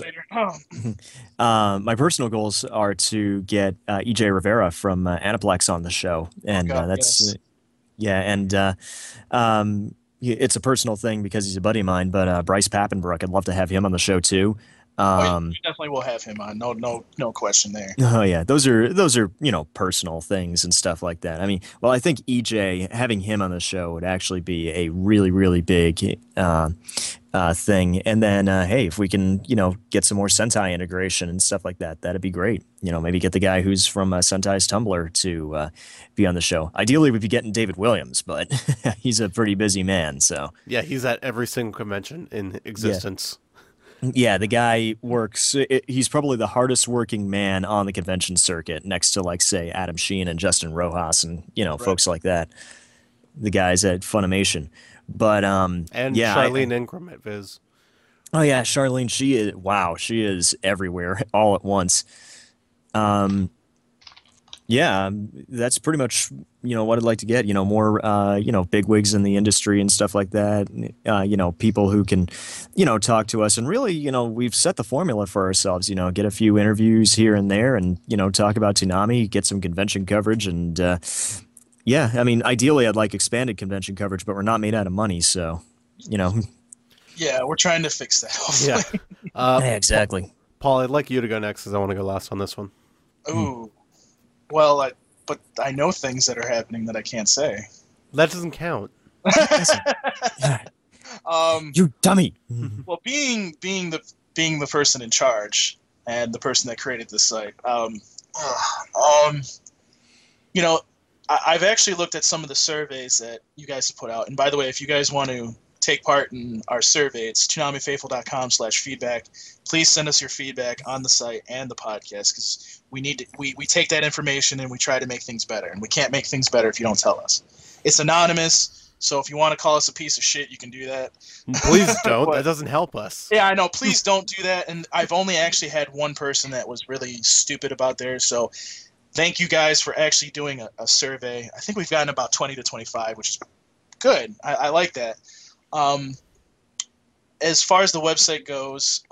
are to get EJ Rivera from Aniplex on the show, and it's a personal thing because he's a buddy of mine. But Bryce Papenbrook, I'd love to have him on the show too. We definitely will have him on. No question there. Oh yeah, those are personal things and stuff like that. I mean, well, I think EJ, having him on the show would actually be a really, really big thing. And then hey, if we can get some more Sentai integration and stuff like that, that'd be great. Maybe get the guy who's from Sentai's Tumblr to be on the show. Ideally, we'd be getting David Williams, but he's a pretty busy man. So yeah, he's at every single convention in existence. Yeah. Yeah, the guy works. He's probably the hardest working man on the convention circuit, next to, like, say, Adam Sheen and Justin Rojas and folks like that. The guys at Funimation, but Charlene Ingram at Viz. Oh yeah, Charlene. She is everywhere all at once. Yeah, that's pretty much what I'd like to get. More big wigs in the industry and stuff like that. People who can talk to us, and really we've set the formula for ourselves. Get a few interviews here and there, and talk about Toonami, get some convention coverage, and yeah. I mean, ideally, I'd like expanded convention coverage, but we're not made out of money, so Yeah, we're trying to fix that. Hopefully. Yeah, exactly. Paul, I'd like you to go next, because I want to go last on this one. Ooh. Well, but I know things that are happening that I can't say. That doesn't count. You dummy. Well, being the person in charge and the person that created this site, I've actually looked at some of the surveys that you guys have put out. And by the way, if you guys want to take part in our survey, it's ToonamiFaithful.com/feedback. Please send us your feedback on the site and the podcast, because we need to, we take that information and we try to make things better, and we can't make things better if you don't tell us. It's anonymous, so if you want to call us a piece of shit, you can do that. Please don't. That doesn't help us. Yeah, I know. Please don't do that. And I've only actually had one person that was really stupid about theirs, so thank you guys for actually doing a survey. I think we've gotten about 20 to 25, which is good. I like that. As far as the website goes,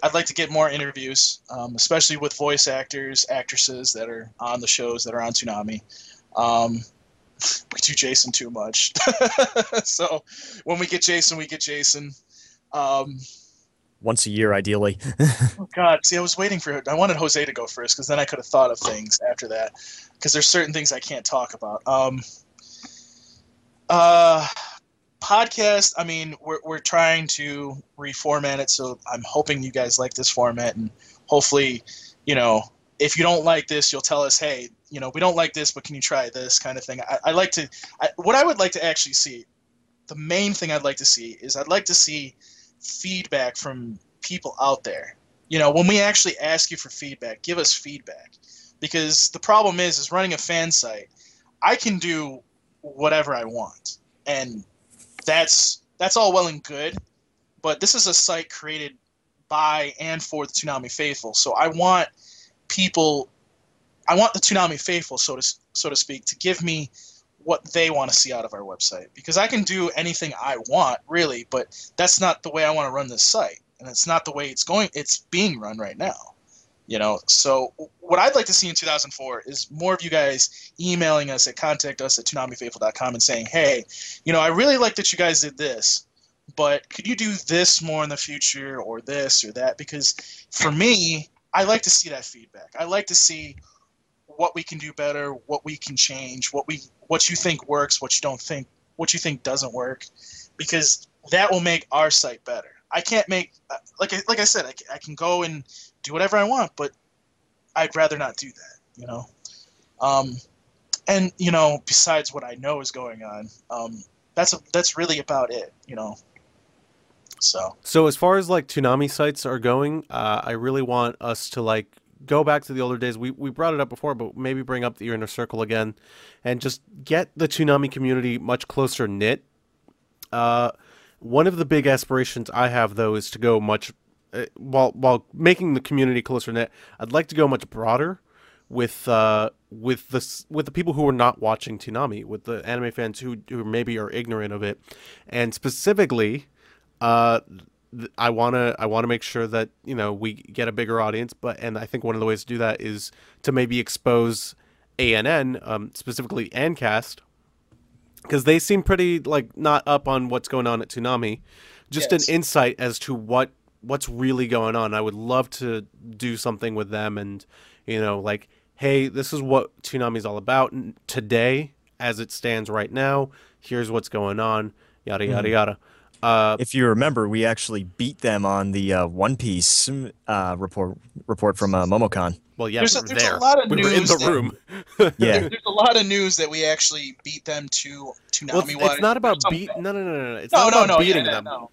I'd like to get more interviews, especially with voice actors, actresses that are on the shows that are on Toonami. We do Jason too much. So when we get Jason. Once a year, ideally. Oh, God. See, I was waiting for her. I wanted Jose to go first, because then I could have thought of things after that, because there's certain things I can't talk about. Podcast, I mean, we're trying to reformat it, so I'm hoping you guys like this format, and hopefully, if you don't like this, you'll tell us, hey, we don't like this, but can you try this kind of thing. What I would like to actually see, the main thing I'd like to see is I'd like to see feedback from people out there. When we actually ask you for feedback, give us feedback, because the problem is running a fan site, I can do whatever I want, and that's all well and good, but this is a site created by and for the Toonami Faithful, so I want the Toonami Faithful, so to speak, to give me what they want to see out of our website, because I can do anything I want, really, but that's not the way I want to run this site, and it's not the way it's being run right now. So what I'd like to see in 2004 is more of you guys emailing us at contactus@toonamifaithful.com and saying, hey, I really like that you guys did this, but could you do this more in the future, or this or that? Because for me, I like to see that feedback. I like to see what we can do better, what we can change, what you think works, what you don't think, what you think doesn't work, because that will make our site better. I can't make, like I said, I can go and do whatever I want, but I'd rather not do that. And, you know, besides what I know is going on, that's really about it, you know. So as far as, like, Toonami sites are going, I really want us to, like, go back to the older days. We brought it up before, but maybe bring up the Inner Circle again and just get the Toonami community much closer knit. One of the big aspirations I have, though, is to go much... while making the community closer knit, I'd like to go much broader with the people who are not watching Toonami, with the anime fans who maybe are ignorant of it. And specifically, I want to make sure that, you know, we get a bigger audience, and I think one of the ways to do that is to maybe expose ANN, specifically Ancast, because they seem pretty, like, not up on what's going on at Toonami. Just Yes. An insight as to what's really going on. I would love to do something with them and, you know, like, hey, this is what Toonami is all about today as it stands right now. Here's what's going on, yada, yada, yada. If you remember, we actually beat them on the One Piece report from Momocon. Well, yeah, there's a lot of news. We were in the room. Yeah, there's a lot of news that we actually beat them to Toonami-wise. Well, it's not about beating. No. It's not about beating them. No.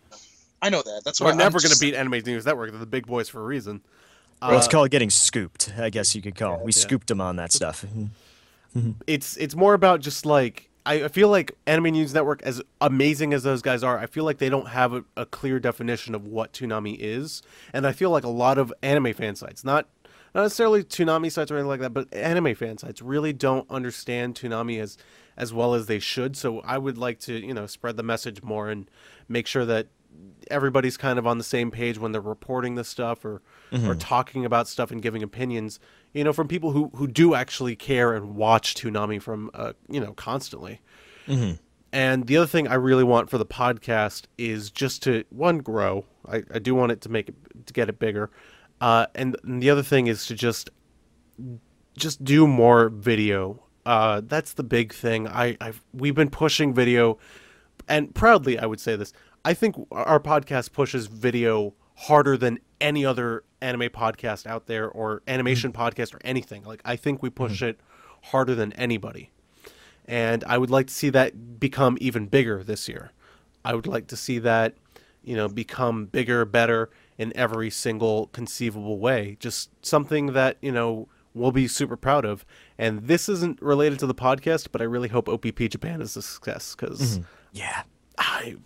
I know that. That's why we're never going to beat Anime News Network. They're the big boys for a reason. Well, it's called getting scooped, I guess you could call it. We scooped them on that stuff. It's more about just, like, I feel like Anime News Network, as amazing as those guys are, I feel like they don't have a clear definition of what Toonami is. And I feel like a lot of anime fan sites, not necessarily Toonami sites or anything like that, but anime fan sites really don't understand Toonami as well as they should. So I would like to, you know, spread the message more and make sure that everybody's kind of on the same page when they're reporting this stuff or talking about stuff and giving opinions, you know, from people who do actually care and watch Toonami from, you know, constantly. Mm-hmm. And the other thing I really want for the podcast is just to, one, grow. I do want it to get it bigger. And the other thing is to just do more video. That's the big thing. We've been pushing video, and proudly I would say this. I think our podcast pushes video harder than any other anime podcast out there or animation podcast or anything. Like, I think we push it harder than anybody. And I would like to see that become even bigger this year. I would like to see that, you know, become bigger, better in every single conceivable way. Just something that, you know, we'll be super proud of. And this isn't related to the podcast, but I really hope OPP Japan is a success because, I'm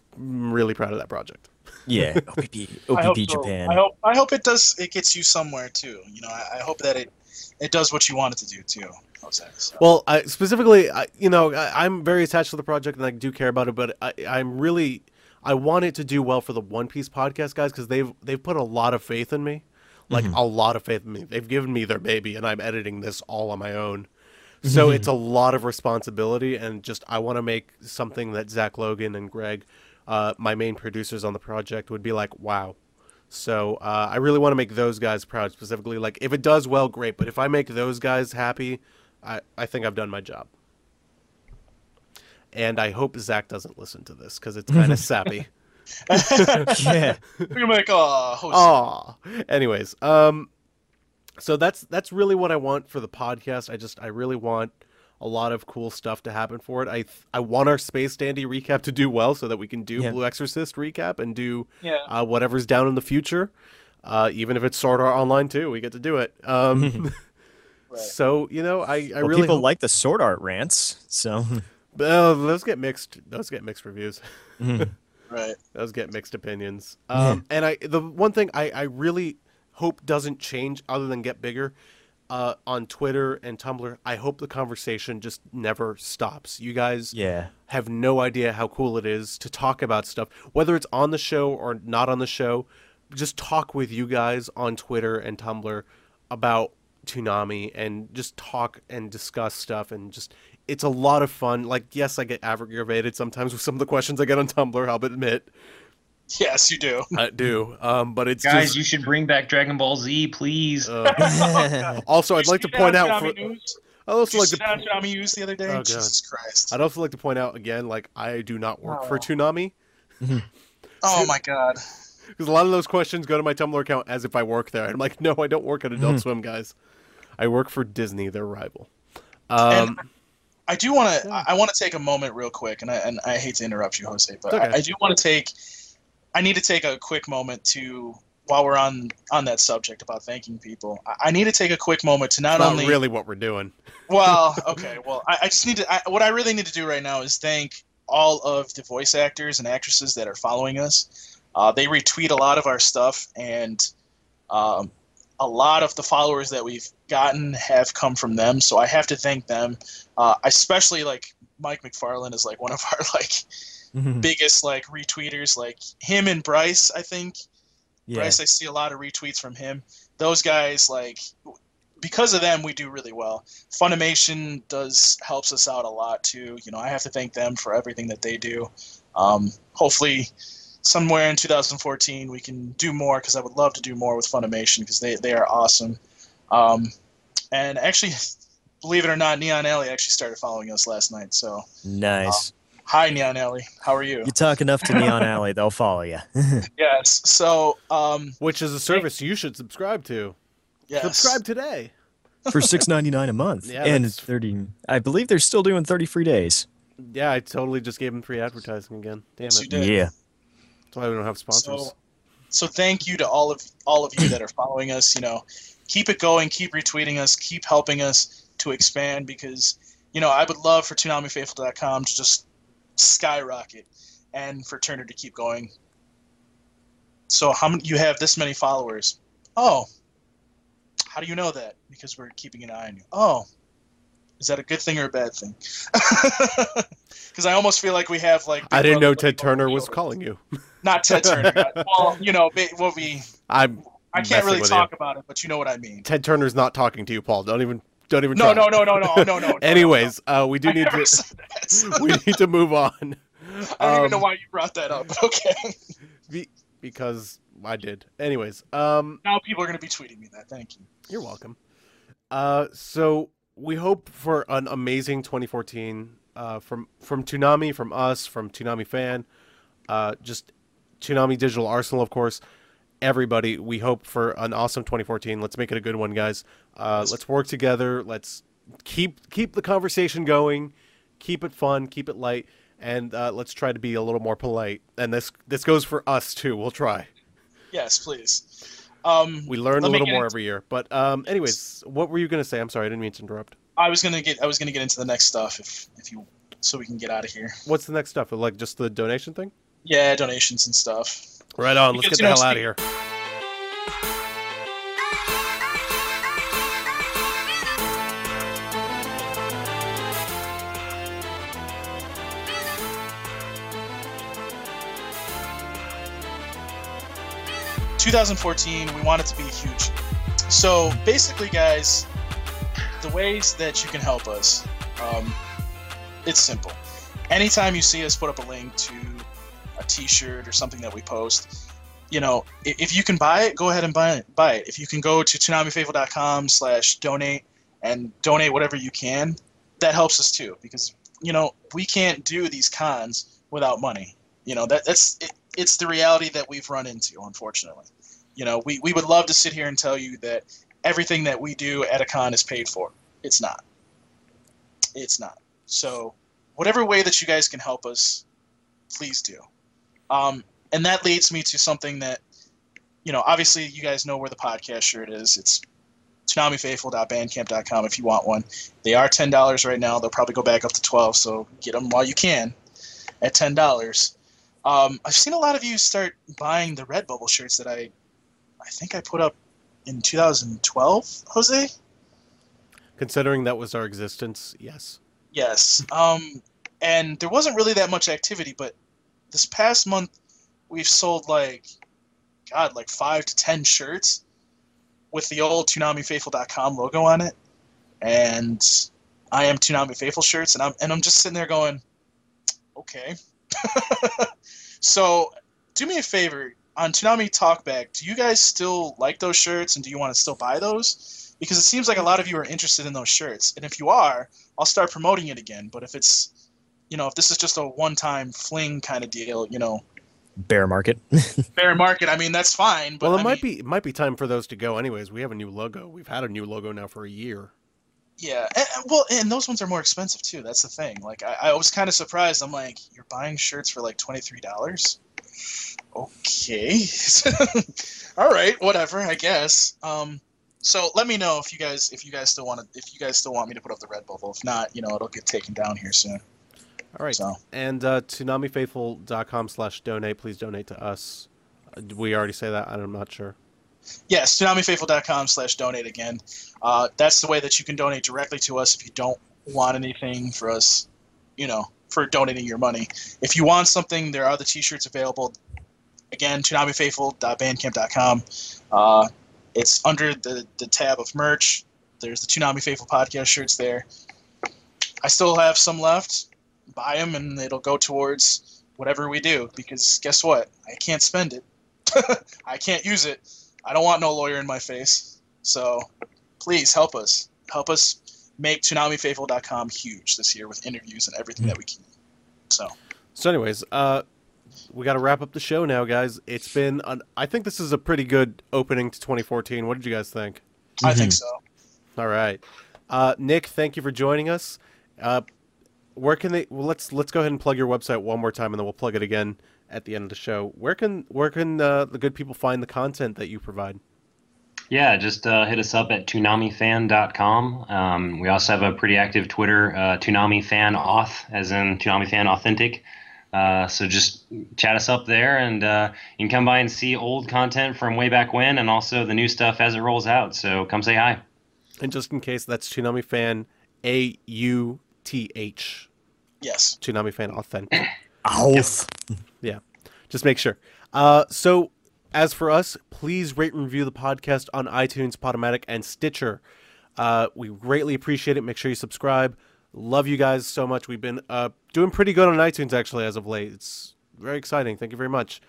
really proud of that project. Yeah, OPP Japan. So. I hope it does. It gets you somewhere too. You know, I hope that it does what you want it to do too. Jose, so. Well, I'm very attached to the project and I do care about it, but I want it to do well for the One Piece podcast guys because they've put a lot of faith in me, like a lot of faith in me. They've given me their baby, and I'm editing this all on my own. So it's a lot of responsibility, and just I want to make something that Zach Logan and Greg, my main producers on the project, would be like, wow. So I really want to make those guys proud specifically. Like, if it does well, great. But if I make those guys happy, I think I've done my job. And I hope Zach doesn't listen to this because it's kind of sappy. Yeah. You're like, oh. Anyways, so that's really what I want for the podcast. I really want a lot of cool stuff to happen for it. I want our Space Dandy recap to do well so that we can do Blue Exorcist recap and do whatever's down in the future. Even if it's Sword Art Online too, we get to do it. Right. So, you know, I really people like the Sword Art rants. So those get mixed. Those get mixed reviews. Right. Those get mixed opinions. And the one thing I really hope doesn't change other than get bigger on Twitter and Tumblr. I hope the conversation just never stops. You guys have no idea how cool it is to talk about stuff, whether it's on the show or not on the show. Just talk with you guys on Twitter and Tumblr about Toonami and just talk and discuss stuff. And just, it's a lot of fun. Like, yes, I get aggravated sometimes with some of the questions I get on Tumblr, I'll admit. Yes, you do. I do. But it's guys, you should bring back Dragon Ball Z, please. Also, I'd like to point out. Toonami News the other day. Oh, Jesus Christ! I'd also like to point out again, like, I do not work for Toonami. Oh my God! Because a lot of those questions go to my Tumblr account as if I work there. I'm like, no, I don't work at Adult Swim, guys. I work for Disney, their rival. And I do want to. I want to take a moment real quick, and I hate to interrupt you, Jose, but okay. I do want to take. I need to take a quick moment to, while we're on that subject about thanking people. I need to take a quick moment to not really what we're doing. Well, okay. Well, I just need to. What I really need to do right now is thank all of the voice actors and actresses that are following us. They retweet a lot of our stuff, and a lot of the followers that we've gotten have come from them. So I have to thank them. Especially like Mike McFarlane is like one of our like biggest like retweeters. Like him and Bryce, I think. Yeah. Bryce, I see a lot of retweets from him. Those guys, like, because of them, we do really well. Funimation helps us out a lot too. You know, I have to thank them for everything that they do. Hopefully, somewhere in 2014, we can do more, because I would love to do more with Funimation, because they are awesome. And actually, believe it or not, Neon Alley actually started following us last night. So nice. Hi, Neon Alley. How are you? You talk enough to Neon Alley, they'll follow you. Yes. So, which is a service you should subscribe to. Yes. Subscribe today for $6.99 a month, yeah, and that's... 30. I believe they're still doing 30 free days. Yeah, I totally just gave them free advertising again. Damn it. Yes, you did. Yeah. That's why we don't have sponsors. So thank you to all of you that are following us. You know, keep it going, keep retweeting us, keep helping us to expand, because you know I would love for ToonamiFaithful.com to just skyrocket and for Turner to keep going. So how many? You have this many followers. Oh, how do you know that? Because we're keeping an eye on you. Oh, is that a good thing or a bad thing? Because I almost feel like we have like. I didn't know Ted Turner was calling you. Not Ted Turner. Well, you know what we. I can't really talk about it, but you know what I mean. Ted Turner's not talking to you, Paul. Don't even. No. Anyways, we do need to. We need to move on. I don't even know why you brought that up. Okay. Because I did. Anyways. Now people are going to be tweeting me that. Thank you. You're welcome. So. We hope for an amazing 2014 from Toonami, from us, from Toonami Fan, just Toonami Digital Arsenal, of course. Everybody, we hope for an awesome 2014. Let's make it a good one, guys. Let's work together. Let's keep the conversation going. Keep it fun. Keep it light. And let's try to be a little more polite. And this goes for us, too. We'll try. Yes, please. We learn a little more every year, but anyways, what were you gonna say? I'm sorry, I didn't mean to interrupt. I was gonna get into the next stuff if you, so we can get out of here. What's the next stuff? Like just the donation thing? Yeah, donations and stuff. Right on. Let's get the hell out of here. In 2014, we want it to be huge. So basically, guys, the ways that you can help us, it's simple. Anytime you see us put up a link to a t-shirt or something that we post, you know, if you can buy it, go ahead and buy it. If you can go to ToonamiFaithful.com/donate and donate whatever you can, that helps us too, because, you know, we can't do these cons without money. You know, it's the reality that we've run into, unfortunately. You know, we would love to sit here and tell you that everything that we do at a con is paid for. It's not. It's not. So whatever way that you guys can help us, please do. And that leads me to something that, you know, obviously you guys know where the podcast shirt is. It's ToonamiFaithful.bandcamp.com if you want one. They are $10 right now. They'll probably go back up to $12, so get them while you can at $10. I've seen a lot of you start buying the Redbubble shirts that I think I put up in 2012, Jose? Considering that was our existence, yes. Yes. And there wasn't really that much activity, but this past month we've sold like 5 to 10 shirts with the old ToonamiFaithful.com logo on it. And I am Toonami Faithful shirts, and I'm just sitting there going, okay. So do me a favor on Toonami Talkback. Do you guys still like those shirts, and do you want to still buy those? Because it seems like a lot of you are interested in those shirts, and if you are, I'll start promoting it again. But if it's, you know, if this is just a one-time fling kind of deal, you know, bear market, I mean, that's fine. But well, it might be time for those to go anyways. We have a new logo. We've had a new logo now for a year. Yeah, well, and those ones are more expensive too. That's the thing. Like, I was kind of surprised. I'm like, you're buying shirts for like $23? Okay. All right, whatever, I guess. So let me know if you guys still want to me to put up the Redbubble. If not, you know, it'll get taken down here soon. All right. So. And ToonamiFaithful.com/donate. Please donate to us. Did we already say that? I'm not sure. Yes, ToonamiFaithful.com/donate again. That's the way that you can donate directly to us if you don't want anything for us, you know, for donating your money. If you want something, there are the t-shirts available. Again, ToonamiFaithful.bandcamp.com. It's under the tab of merch. There's the Toonami Faithful podcast shirts there. I still have some left. Buy them, and it'll go towards whatever we do, because guess what? I can't spend it. I can't use it. I don't want no lawyer in my face. So please help us. Help us make ToonamiFaithful.com huge this year with interviews and everything that we can. So anyways, we got to wrap up the show now, guys. It's been I think this is a pretty good opening to 2014. What did you guys think? I think so. All right. Nick, thank you for joining us. Where can they let's go ahead and plug your website one more time, and then we'll plug it again at the end of the show. Where can the good people find the content that you provide? Yeah, just hit us up at ToonamiFan.com. We also have a pretty active Twitter, ToonamiFanAuth, as in ToonamiFanAuthentic. So just chat us up there, and you can come by and see old content from way back when, and also the new stuff as it rolls out. So come say hi. And just in case, that's ToonamiFan, AUTH. Yes. ToonamiFanAuthentic. Auth. Yeah, just make sure. So as for us, please rate and review the podcast on iTunes, Podomatic, and Stitcher. We greatly appreciate it. Make sure you subscribe. Love you guys so much. We've been doing pretty good on iTunes, actually, as of late. It's very exciting. Thank you very much.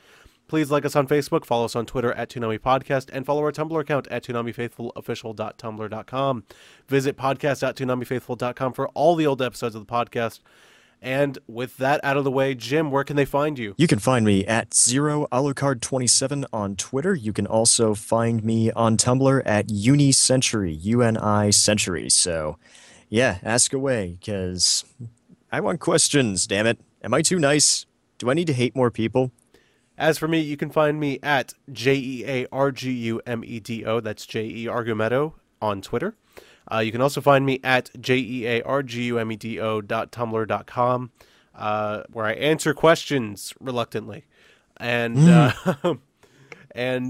Please like us on Facebook, follow us on Twitter at Toonami Podcast, and follow our Tumblr account at ToonamiFaithfulOfficial.tumblr.com. Visit podcast.ToonamiFaithful.com for all the old episodes of the podcast. And with that out of the way, Jim, where can they find you? You can find me at ZeroAlucard27 on Twitter. You can also find me on Tumblr at UniCentury, UNI Century. So, yeah, ask away, because I want questions, damn it. Am I too nice? Do I need to hate more people? As for me, you can find me at JEARGUMEDO, that's JEARGUMEDO, on Twitter. You can also find me at jeargumedo.tumblr.com, where I answer questions reluctantly. And,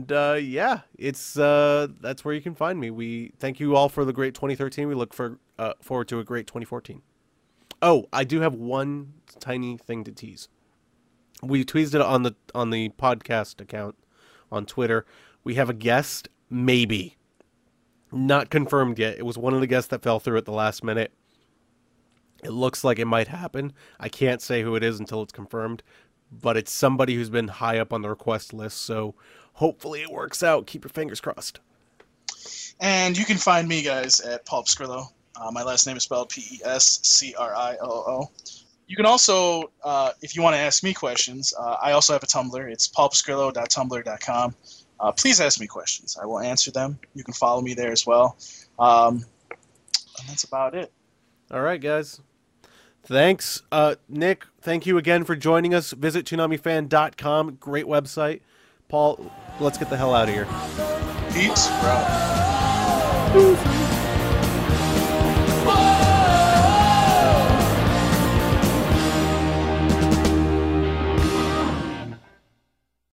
yeah, it's that's where you can find me. We thank you all for the great 2013. We look forward to a great 2014. Oh, I do have one tiny thing to tease. We tweezed it on the podcast account on Twitter. We have a guest, maybe. Not confirmed yet. It was one of the guests that fell through at the last minute. It looks like it might happen. I can't say who it is until it's confirmed, but it's somebody who's been high up on the request list, so hopefully it works out. Keep your fingers crossed. And you can find me, guys, at Paul Pescrillo. My last name is spelled Pescrillo. You can also, if you want to ask me questions, I also have a Tumblr. It's paulpescrillo.tumblr.com. Please ask me questions. I will answer them. You can follow me there as well. And that's about it. All right, guys. Thanks. Nick, thank you again for joining us. Visit ToonamiFan.com. Great website. Paul, let's get the hell out of here. Peace, bro.